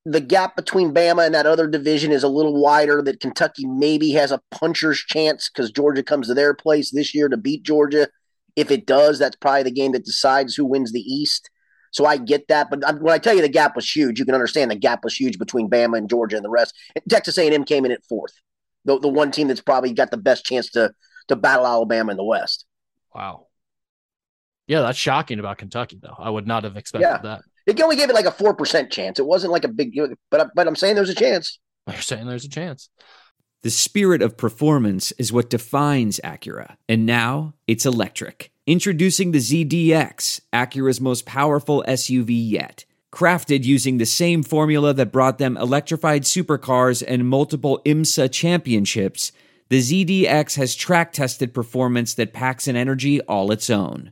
the gap between Bama and that other division is a little wider, that Kentucky maybe has a puncher's chance because Georgia comes to their place this year to beat Georgia. If it does, that's probably the game that decides who wins the East. So I get that. But when I tell you the gap was huge, you can understand the gap was huge between Bama and Georgia and the rest. Texas A&M came in at fourth, the one team that's probably got the best chance to battle Alabama in the West. Wow. Yeah, that's shocking about Kentucky, though. I would not have expected that. It only gave it like a 4% chance. It wasn't like a big, but I'm saying there's a chance. You're saying there's a chance. The spirit of performance is what defines Acura. And now it's electric. Introducing the ZDX, Acura's most powerful SUV yet. Crafted using the same formula that brought them electrified supercars and multiple IMSA championships, the ZDX has track-tested performance that packs an energy all its own.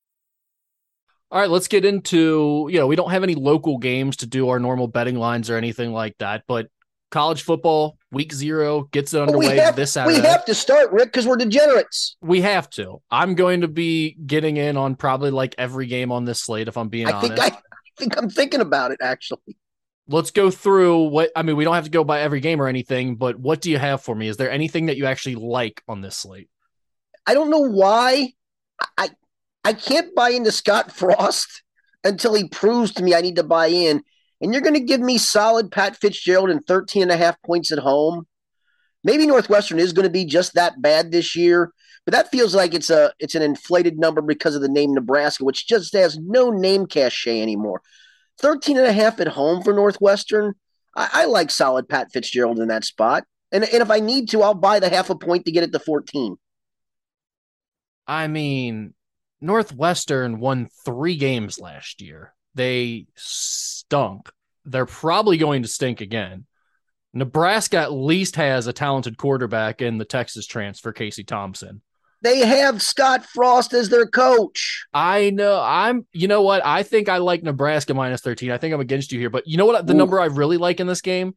All right, let's get into, we don't have any local games to do our normal betting lines or anything like that, but college football week 0 gets it underway this Saturday. We have to start, Rick, because we're degenerates. We have to. I'm going to be getting in on probably like every game on this slate, if I'm being honest. I think I'm thinking about it, actually. Let's go through we don't have to go by every game or anything, but what do you have for me? Is there anything that you actually like on this slate? I don't know why. I can't buy into Scott Frost until he proves to me I need to buy in. And you're going to give me solid Pat Fitzgerald and 13.5 points at home. Maybe Northwestern is going to be just that bad this year, but that feels like it's an inflated number because of the name Nebraska, which just has no name cachet anymore. 13.5 at home for Northwestern. I like solid Pat Fitzgerald in that spot. And if I need to, I'll buy the half a point to get it to 14. I mean, Northwestern won 3 games last year. They stunk. They're probably going to stink again. Nebraska at least has a talented quarterback in the Texas transfer, Casey Thompson. They have Scott Frost as their coach. I know. You know what? I think I like Nebraska minus 13. I think I'm against you here, but you know what? The number I really like in this game,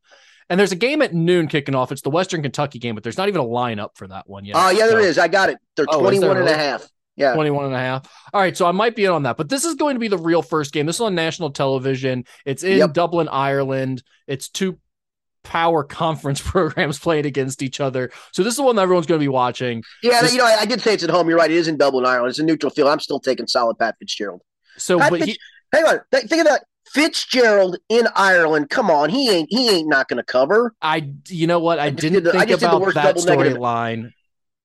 and there's a game at noon kicking off. It's the Western Kentucky game, but there's not even a lineup for that one yet. Oh, yeah, there is. I got it. They're 21 and a half. Yeah. 21.5. All right. So I might be in on that, but this is going to be the real first game. This is on national television. It's in Dublin, Ireland. It's two power conference programs playing against each other. So this is one that everyone's going to be watching. Yeah. This, you know, I did say it's at home. You're right. It is in Dublin, Ireland. It's a neutral field. I'm still taking solid Pat Fitzgerald. So, Pat hang on. Think about it. Fitzgerald in Ireland. Come on, he ain't not going to cover. You know what? I didn't think about that storyline.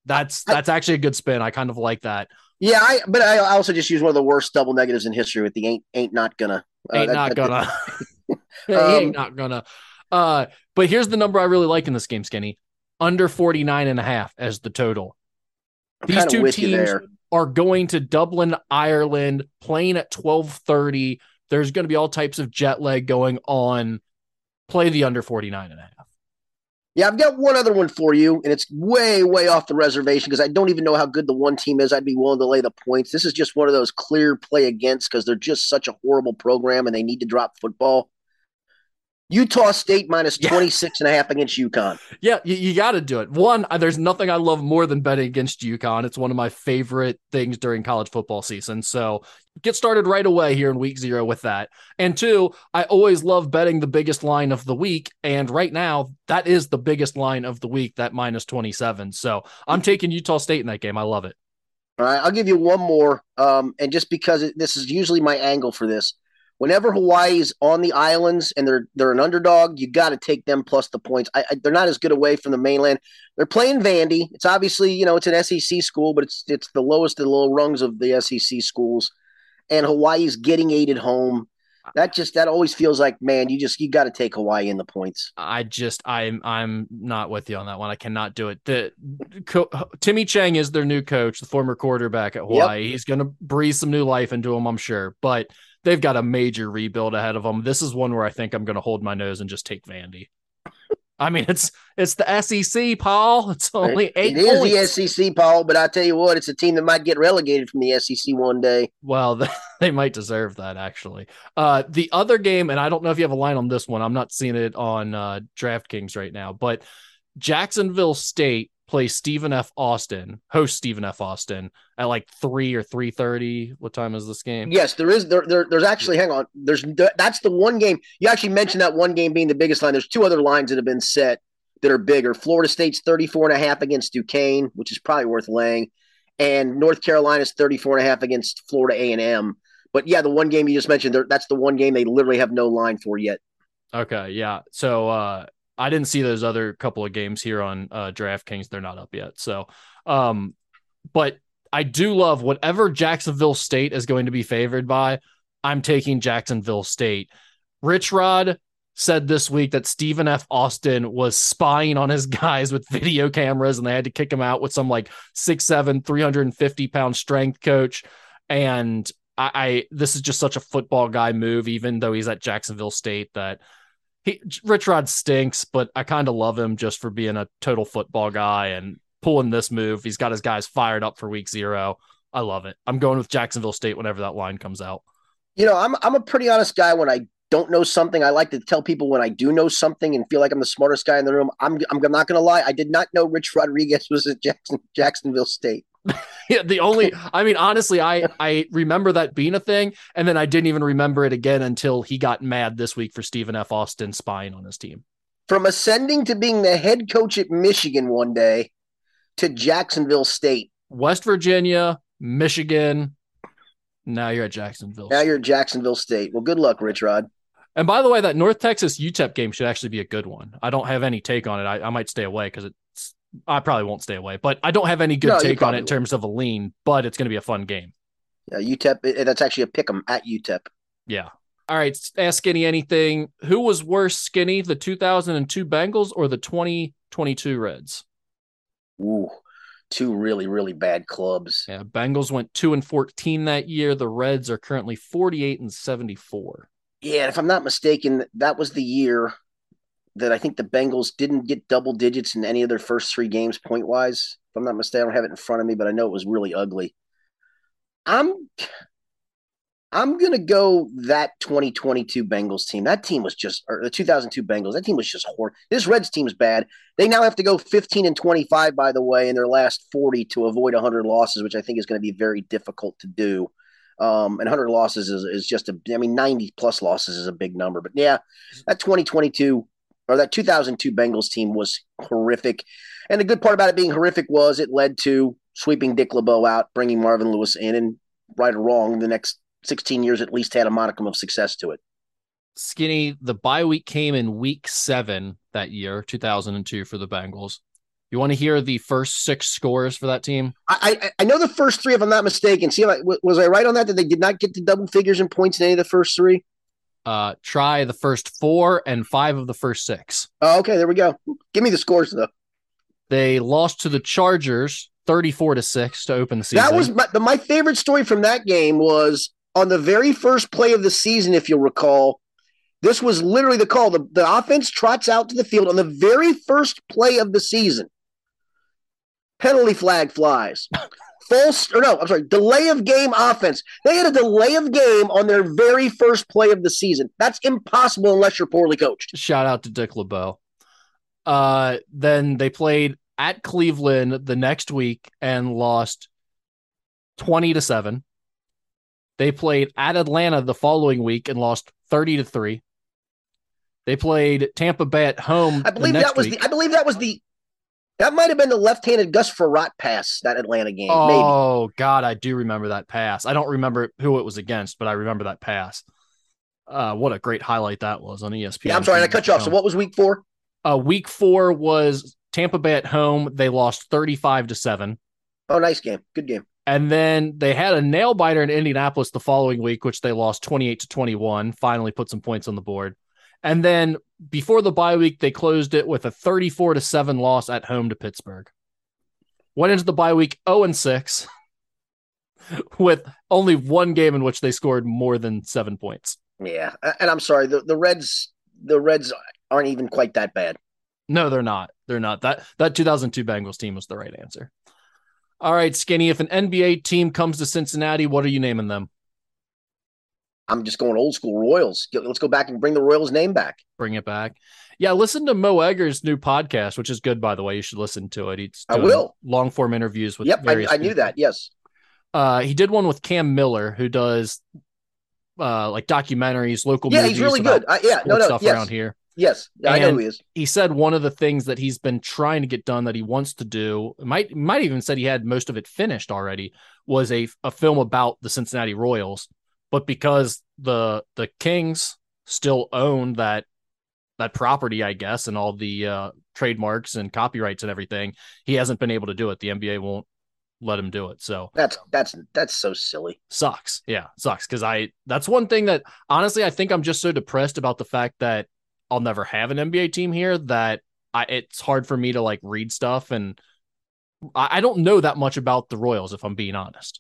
That's actually a good spin. I kind of like that. Yeah, but I also just use one of the worst double negatives in history with the ain't not gonna. Ain't not gonna. But here's the number I really like in this game, Skinny. Under 49.5 as the total. These two teams are going to Dublin, Ireland, playing at 12:30. There's going to be all types of jet lag going on. Play the under 49.5. Yeah, I've got one other one for you, and it's way, way off the reservation because I don't even know how good the one team is. I'd be willing to lay the points. This is just one of those clear play against because they're just such a horrible program and they need to drop football. Utah State minus 26.5 against UConn. Yeah, you got to do it. One, there's nothing I love more than betting against UConn. It's one of my favorite things during college football season. So get started right away here in week 0 with that. And two, I always love betting the biggest line of the week. And right now, that is the biggest line of the week, that minus 27. So I'm taking Utah State in that game. I love it. All right, I'll give you one more. And just because this is usually my angle for this. Whenever Hawaii's on the islands and they're an underdog, you got to take them plus the points. They're not as good away from the mainland. They're playing Vandy. It's obviously, you know, it's an SEC school, but it's the lowest of the low rungs of the SEC schools. And Hawaii's getting 8 at home. That always feels like, man, you got to take Hawaii in the points. I'm not with you on that one. I cannot do it. Timmy Chang is their new coach, the former quarterback at Hawaii. Yep. He's going to breathe some new life into him, I'm sure, but they've got a major rebuild ahead of them. This is one where I think I'm going to hold my nose and just take Vandy. I mean, it's the SEC, Paul. It's only 8 points. It is the SEC, Paul, but I tell you what, it's a team that might get relegated from the SEC one day. Well, they might deserve that, actually. The other game, and I don't know if you have a line on this one. I'm not seeing it on DraftKings right now, but Jacksonville State plays hosts Stephen F. Austin at like 3 or 3:30. What time is this game? Yes, there's actually, hang on. That's the one game you actually mentioned, that one game being the biggest line. There's two other lines that have been set that are bigger. Florida State's 34.5 against Duquesne, which is probably worth laying. And North Carolina's 34.5 against Florida A&M. But yeah, the one game you just mentioned, that's the one game they literally have no line for yet. Okay. Yeah. So, I didn't see those other couple of games here on DraftKings. They're not up yet. So, but I do love whatever Jacksonville State is going to be favored by. I'm taking Jacksonville State. Rich Rod said this week that Stephen F. Austin was spying on his guys with video cameras and they had to kick him out with some like 6'7", 350-pound strength coach. And this is just such a football guy move, even though he's at Jacksonville State, that Rich Rod stinks, but I kind of love him just for being a total football guy and pulling this move. He's got his guys fired up for week 0. I love it. I'm going with Jacksonville State whenever that line comes out. You know, I'm a pretty honest guy. When I don't know something, I like to tell people when I do know something and feel like I'm the smartest guy in the room. I'm not going to lie. I did not know Rich Rodriguez was at Jacksonville State. Yeah, honestly, I remember that being a thing, and then I didn't even remember it again until he got mad this week for Stephen F. Austin spying on his team. From ascending to being the head coach at Michigan one day to Jacksonville State. West Virginia, Michigan, now you're at Jacksonville. Now you're at Jacksonville State. Well, good luck, Rich Rod. And by the way, that North Texas UTEP game should actually be a good one. I don't have any take on it. I might stay away because I probably won't stay away, but I don't have any good take on it in terms of a lean, but it's going to be a fun game. Yeah, UTEP, that's actually a pick 'em at UTEP. Yeah. All right, ask Skinny anything. Who was worse, Skinny, the 2002 Bengals or the 2022 Reds? Ooh, two really, really bad clubs. Yeah, Bengals went 2-14 that year. The Reds are currently 48-74. Yeah, if I'm not mistaken, that was the year that I think the Bengals didn't get double digits in any of their first 3 games point-wise. If I'm not mistaken, I don't have it in front of me, but I know it was really ugly. I'm going to go that 2022 Bengals team. That team was just – or the 2002 Bengals. That team was just horrible. This Reds team is bad. They now have to go 15-25, by the way, in their last 40 to avoid 100 losses, which I think is going to be very difficult to do. And 100 losses is just a – I mean, 90-plus losses is a big number. But, yeah, that 2022 – or that 2002 Bengals team was horrific. And the good part about it being horrific was it led to sweeping Dick LeBeau out, bringing Marvin Lewis in, and right or wrong, the next – 16 years at least had a modicum of success to it. Skinny, the bye week came in week 7 that year, 2002 for the Bengals. You want to hear the first 6 scores for that team? I know the first 3, if I'm not mistaken. See, was I right on that they did not get to double figures in points in any of the first 3? Try the first 4 and 5 of the first 6. Oh, okay, there we go. Give me the scores, though. They lost to the Chargers 34-6 to open the season. That was my favorite story from that game was – on the very first play of the season, if you'll recall, this was literally the call. The offense trots out to the field on the very first play of the season. Penalty flag flies. Delay of game offense. They had a delay of game on their very first play of the season. That's impossible unless you're poorly coached. Shout out to Dick LeBeau. Then they played at Cleveland the next week and lost 20-7. They played at Atlanta the following week and lost 30-3. They played Tampa Bay at home. That might have been the left-handed Gus Frerot pass, that Atlanta game. Oh, maybe. God, I do remember that pass. I don't remember who it was against, but I remember that pass. What a great highlight that was on ESPN. Yeah, I'm sorry, I cut you off. So what was week 4? Week 4 was Tampa Bay at home. They lost 35-7. Oh, nice game. Good game. And then they had a nail biter in Indianapolis the following week, which they lost 28-21, finally put some points on the board. And then before the bye week, they closed it with a 34-7 loss at home to Pittsburgh. Went into the bye week 0-6 with only one game in which they scored more than 7 points. Yeah. And I'm sorry, the Reds aren't even quite that bad. No, they're not. They're not. That 2002 Bengals team was the right answer. All right, Skinny, if an NBA team comes to Cincinnati, what are you naming them? I'm just going old school Royals. Let's go back and bring the Royals name back. Bring it back. Yeah, listen to Mo Egger's new podcast, which is good, by the way. You should listen to it. He's doing long-form interviews with various people. I knew that, yes. He did one with Cam Miller, who does like documentaries, local movies. Yeah, he's really good. Stuff around here. Yes, I know who he is. He said one of the things that he's been trying to get done that he wants to do, might even said he had most of it finished already, was a film about the Cincinnati Royals. But because the Kings still own that property, I guess, and all the trademarks and copyrights and everything, he hasn't been able to do it. The NBA won't let him do it. So that's so silly. Sucks. Yeah, sucks. Because that's one thing that, honestly, I think I'm just so depressed about the fact that I'll never have an NBA team here that it's hard for me to like read stuff. And I don't know that much about the Royals, if I'm being honest.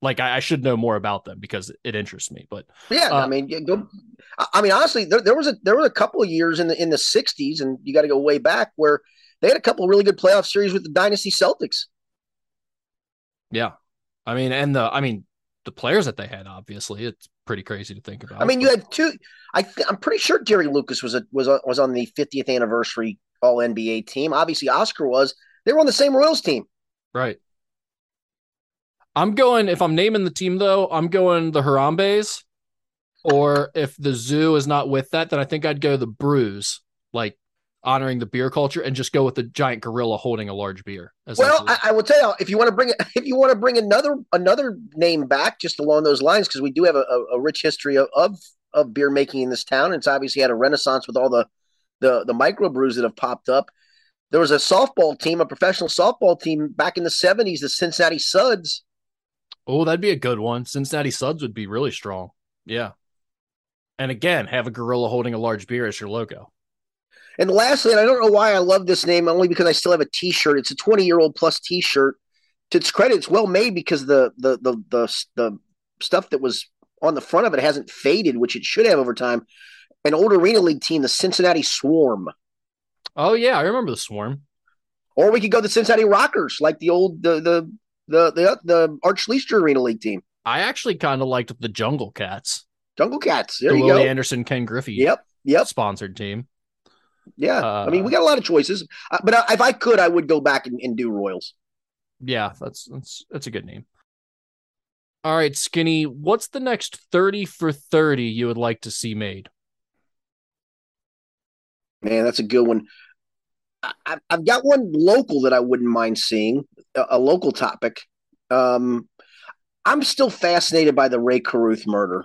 Like I should know more about them because it interests me, but yeah, honestly, there was a couple of years in the 60s, and you got to go way back, where they had a couple of really good playoff series with the Dynasty Celtics. Yeah. The players that they had, obviously, it's pretty crazy to think about. I mean, you had two. I'm pretty sure Jerry Lucas was on the 50th anniversary All NBA team. Obviously, Oscar was. They were on the same Royals team, right? I'm going. If I'm naming the team, though, I'm going the Harambees. Or if the Zoo is not with that, then I think I'd go the Brews, like honoring the beer culture, and just go with the giant gorilla holding a large beer. Well, I will tell you, if you want to bring another name back, just along those lines, because we do have a rich history of beer making in this town. And it's obviously had a renaissance with all the microbrews that have popped up. There was a professional softball team back in the 70s, the Cincinnati Suds. Oh, that'd be a good one. Cincinnati Suds would be really strong. Yeah. And again, have a gorilla holding a large beer as your logo. And lastly, and I don't know why I love this name, only because I still have a T-shirt. It's a 20-year-old plus T-shirt. To its credit, it's well made because the stuff that was on the front of it hasn't faded, which it should have over time. An old Arena League team, the Cincinnati Swarm. Oh yeah, I remember the Swarm. Or we could go the Cincinnati Rockers, like the old the Arch Leister Arena League team. I actually kind of liked the Jungle Cats. Jungle Cats. There you go. Willie Anderson, Ken Griffey. Yep. Sponsored team. Yeah. I mean, we got a lot of choices, but if I could, I would go back and do Royals. Yeah. That's a good name. All right, Skinny. What's the next 30 for 30 you would like to see made? Man, that's a good one. I've got one local that I wouldn't mind seeing, a local topic. I'm still fascinated by the Ray Carruth murder.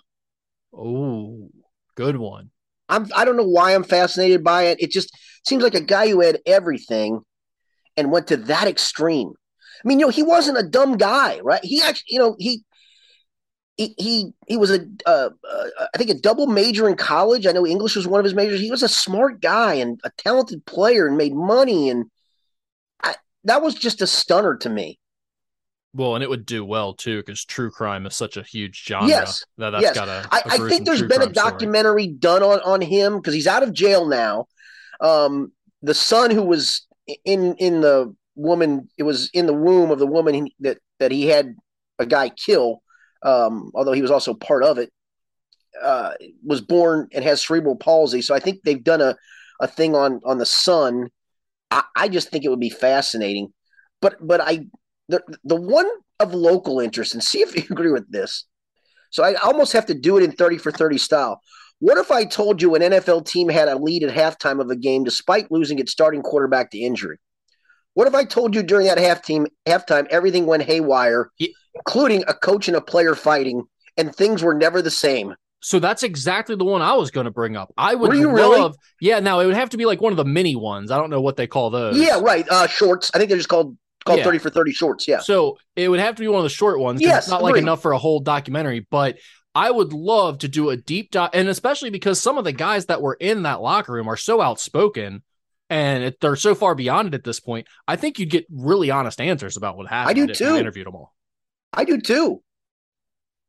Oh, good one. I don't know why I'm fascinated by it. It just seems like a guy who had everything and went to that extreme. I mean, he wasn't a dumb guy, right? He actually, he was I think a double major in college. I know English was one of his majors. He was a smart guy and a talented player and made money. And that was just a stunner to me. Well, and it would do well, too, because true crime is such a huge genre. Yes. Got a I think there's been a documentary done on him because he's out of jail now. The son who was in the woman, it was in the womb of the woman that he had a guy kill, although he was also part of it, was born and has cerebral palsy. So I think they've done a thing on the son. I just think it would be fascinating. But The one of local interest, and see if you agree with this. So I almost have to do it in 30 for 30 style. What if I told you an NFL team had a lead at halftime of a game despite losing its starting quarterback to injury? What if I told you during that halftime everything went haywire, including a coach and a player fighting, and things were never the same? So that's exactly the one I was going to bring up. I would love, really? Yeah, now it would have to be like one of the mini ones. I don't know what they call those. Yeah, right. Shorts. I think they're just called 30 for 30 shorts, yeah. So it would have to be one of the short ones. Yes, it's not like enough for a whole documentary, but I would love to do a deep dive, and especially because some of the guys that were in that locker room are so outspoken, and they're so far beyond it at this point. I think you'd get really honest answers about what happened. I do too. I interviewed them all. I do too.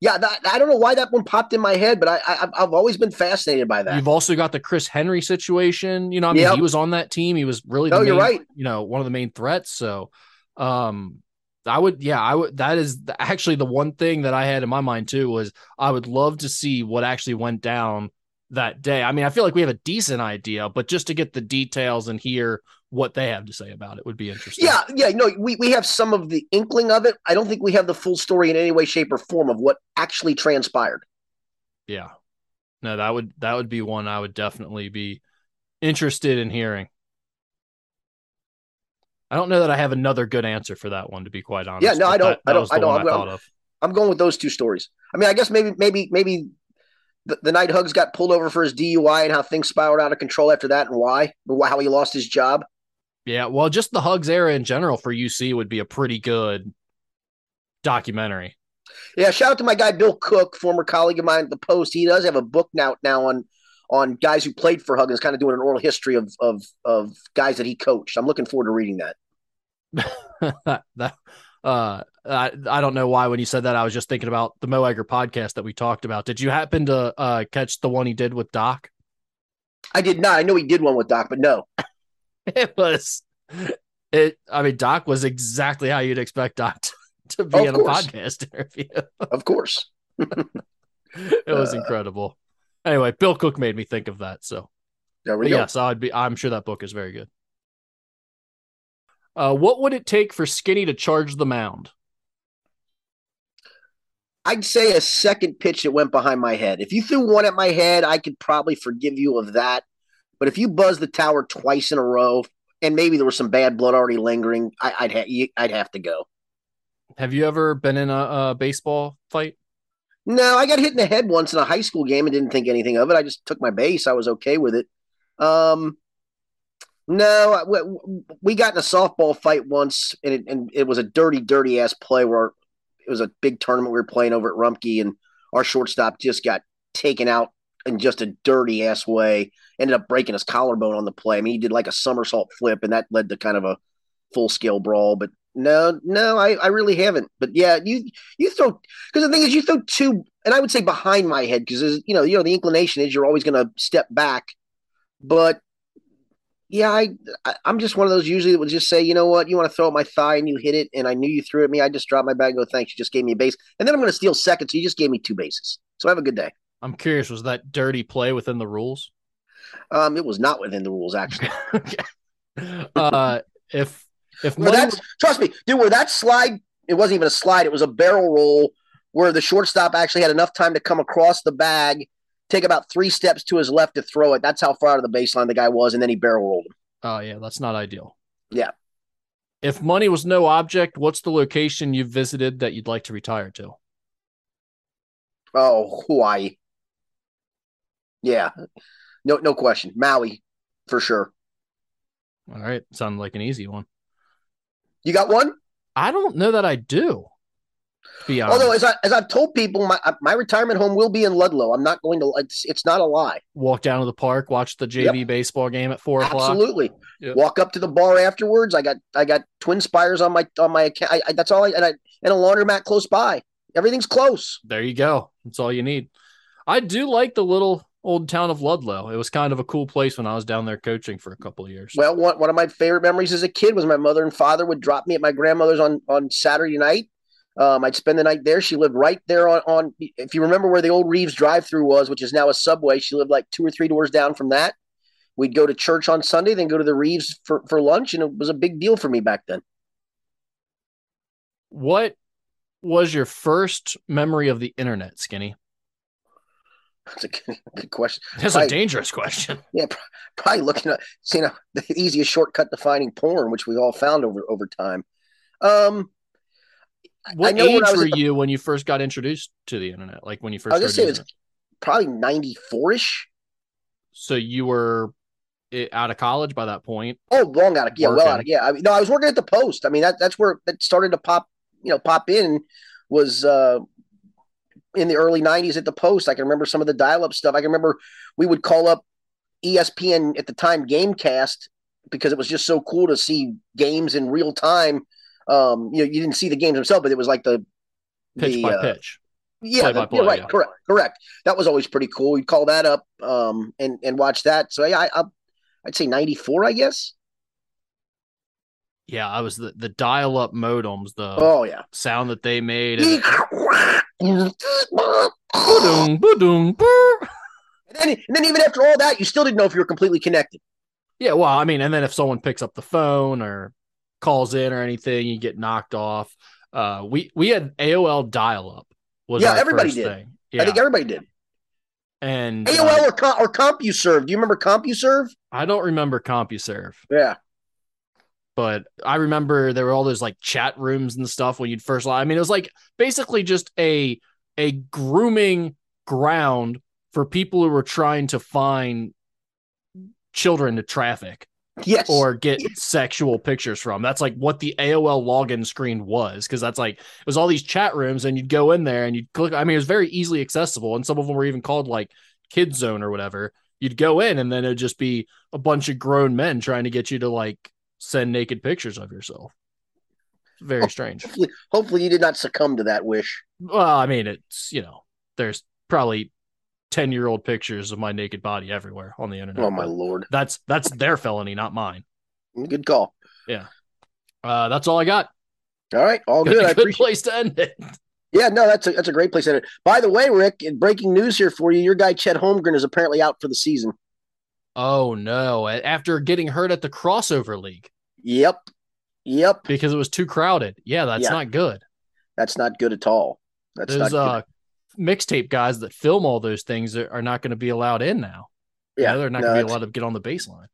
Yeah, I don't know why that one popped in my head, but I've always been fascinated by that. You've also got the Chris Henry situation. You know, I mean, he was on that team. He was really you're right. You know, one of the main threats. So. I would, that is actually the one thing that I had in my mind too, was I would love to see what actually went down that day. I mean, I feel like we have a decent idea, but just to get the details and hear what they have to say about it would be interesting. Yeah. Yeah. No, we have some of the inkling of it. I don't think we have the full story in any way, shape or form of what actually transpired. Yeah. No, that would be one I would definitely be interested in hearing. I don't know that I have another good answer for that one, to be quite honest. Yeah, no, I don't. I'm going with those two stories. I mean, I guess maybe the night Huggs got pulled over for his DUI and how things spiraled out of control after that, and why how he lost his job. Yeah, well, just the Huggs era in general for UC would be a pretty good documentary. Yeah, shout out to my guy Bill Cook, former colleague of mine at the Post. He does have a book now on guys who played for Huggins, kind of doing an oral history of guys that he coached. I'm looking forward to reading that. I don't know why when you said that, I was just thinking about the Mo Egger podcast that we talked about. Did you happen to catch the one he did with Doc? I did not. I know he did one with Doc, but no. Doc was exactly how you'd expect Doc to be in a podcast interview. Of course. It was incredible. Anyway, Bill Cook made me think of that. So there we go. Yes, I'm sure that book is very good. What would it take for Skinny to charge the mound? I'd say a second pitch that went behind my head. If you threw one at my head, I could probably forgive you of that. But if you buzzed the tower twice in a row, and maybe there was some bad blood already lingering, I'd have to go. Have you ever been in a baseball fight? No, I got hit in the head once in a high school game and didn't think anything of it. I just took my base. I was okay with it. We got in a softball fight once, and it was a dirty, dirty-ass play where it was a big tournament we were playing over at Rumpke, and our shortstop just got taken out in just a dirty-ass way, ended up breaking his collarbone on the play. I mean, he did like a somersault flip, and that led to kind of a full-scale brawl, but No, I really haven't. But yeah, you throw, because the thing is you throw two, and I would say behind my head because the inclination is you're always going to step back. But Yeah, I'm just one of those usually that would just say, you know what, you want to throw at my thigh and you hit it, and I knew you threw it at me. I just dropped my bag and go, thanks, you just gave me a base. And then I'm going to steal second, so you just gave me two bases. So have a good day. I'm curious, was that dirty play within the rules? It was not within the rules, actually. Okay. If that's, trust me, dude, where that slide, it wasn't even a slide, it was a barrel roll where the shortstop actually had enough time to come across the bag, take about three steps to his left to throw it. That's how far out of the baseline the guy was, and then he barrel rolled him. Oh, yeah, that's not ideal. Yeah. If money was no object, what's the location you've visited that you'd like to retire to? Oh, Hawaii. Yeah. No question. Maui, for sure. All right. Sounded like an easy one. You got one? I don't know that I do. Although, as I've told people, my retirement home will be in Ludlow. I'm not going to – it's not a lie. Walk down to the park, watch the JV baseball game at 4 o'clock. Absolutely. Yep. Walk up to the bar afterwards. I got Twin Spires on my account. That's all and a laundromat close by. Everything's close. There you go. That's all you need. I do like the little old town of Ludlow. It was kind of a cool place when I was down there coaching for a couple of years. Well, one of my favorite memories as a kid was my mother and father would drop me at my grandmother's on Saturday night. I'd spend the night there. She lived right there on if you remember where the old Reeves drive-thru was, which is now a Subway, she lived like two or three doors down from that. We'd go to church on Sunday, then go to the Reeves for lunch, and it was a big deal for me back then. What was your first memory of the internet, Skinny? That's a good question. That's probably a dangerous question. Yeah, probably looking at the easiest shortcut to finding porn, which we all found over time. What age were you when you first got introduced to the internet? Like when you first, I was going to say it's probably 94-ish. So you were out of college by that point? Oh, well out of. I mean, no, I was working at the Post. I mean, that's where it started to pop in was in the early 90s at the Post. I can remember some of the dial-up stuff. I can remember we would call up ESPN at the time, Gamecast, because it was just so cool to see games in real time. You didn't see the games themselves, but it was like the pitch by pitch. Yeah, right. Yeah. Correct. That was always pretty cool. You'd call that up and watch that. So yeah, I'd say 94, I guess. Yeah, I was the dial up modems, the sound that they made. And and then even after all that, you still didn't know if you were completely connected. Yeah, well, I mean, and then if someone picks up the phone or calls in or anything, you get knocked off. We had AOL dial-up. Everybody did. Yeah. I think everybody did. And AOL or CompuServe. Do you remember CompuServe? I don't remember CompuServe. Yeah. But I remember there were all those like chat rooms and stuff when you'd first log. I mean, it was like basically just a grooming ground for people who were trying to find children to traffic. Yes. Or get sexual pictures from. That's like what the AOL login screen was, because that's like, it was all these chat rooms and you'd go in there and you'd click. I mean, it was very easily accessible, and some of them were even called like Kid Zone or whatever. You'd go in and then it'd just be a bunch of grown men trying to get you to like send naked pictures of yourself. Very strange. Hopefully you did not succumb to that wish. Well, I mean, it's, there's probably 10-year-old pictures of my naked body everywhere on the internet. Oh my Lord. That's their felony, not mine. Good call. Yeah. That's all I got. All right. All good. Good place to end it. Yeah, no, that's a great place to end it. By the way, Rick, breaking news here for you. Your guy, Chet Holmgren, is apparently out for the season. Oh no. After getting hurt at the crossover league. Yep. Because it was too crowded. Yeah. That's not good. That's not good at all. That's not good. Mixtape guys that film all those things are not going to be allowed in now. Yeah. They're not going to be allowed to get on the baseline.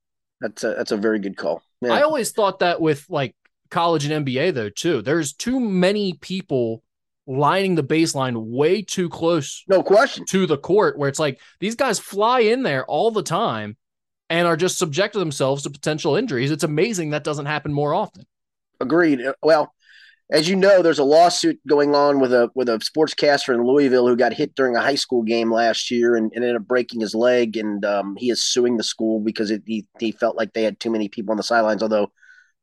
That's a very good call. Yeah. I always thought that with like college and NBA though, too, there's too many people lining the baseline way too close. No question. To the court, where it's like these guys fly in there all the time and are just subjecting themselves to potential injuries. It's amazing that doesn't happen more often. Agreed. Well, as you know, there's a lawsuit going on with a sportscaster in Louisville who got hit during a high school game last year and ended up breaking his leg, and he is suing the school because he felt like they had too many people on the sidelines, although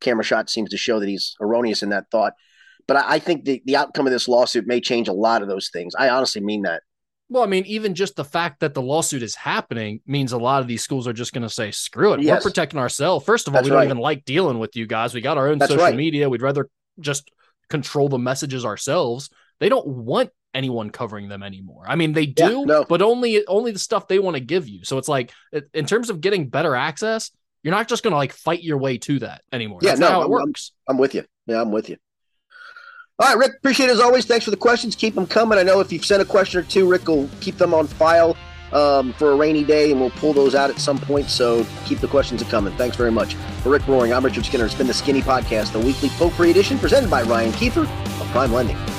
camera shot seems to show that he's erroneous in that thought. But I think the outcome of this lawsuit may change a lot of those things. I honestly mean that. Well, I mean, even just the fact that the lawsuit is happening means a lot of these schools are just going to say, screw it. Yes. We're protecting ourselves. First of all, we don't even like dealing with you guys. We got our own social media. We'd rather just control the messages ourselves. They don't want anyone covering them anymore. I mean, they do, but only the stuff they want to give you. So it's like, in terms of getting better access, you're not just going to like fight your way to that anymore. Yeah, That's not how it works. I'm with you. Yeah, I'm with you. All right, Rick, appreciate it as always. Thanks for the questions. Keep them coming. I know if you've sent a question or two, Rick will keep them on file for a rainy day, and we'll pull those out at some point. So keep the questions coming. Thanks very much. For Rick Broering, I'm Richard Skinner. It's been the Skinny Podcast, the weekly potpourri edition presented by Ryan Kiefer of Prime Lending.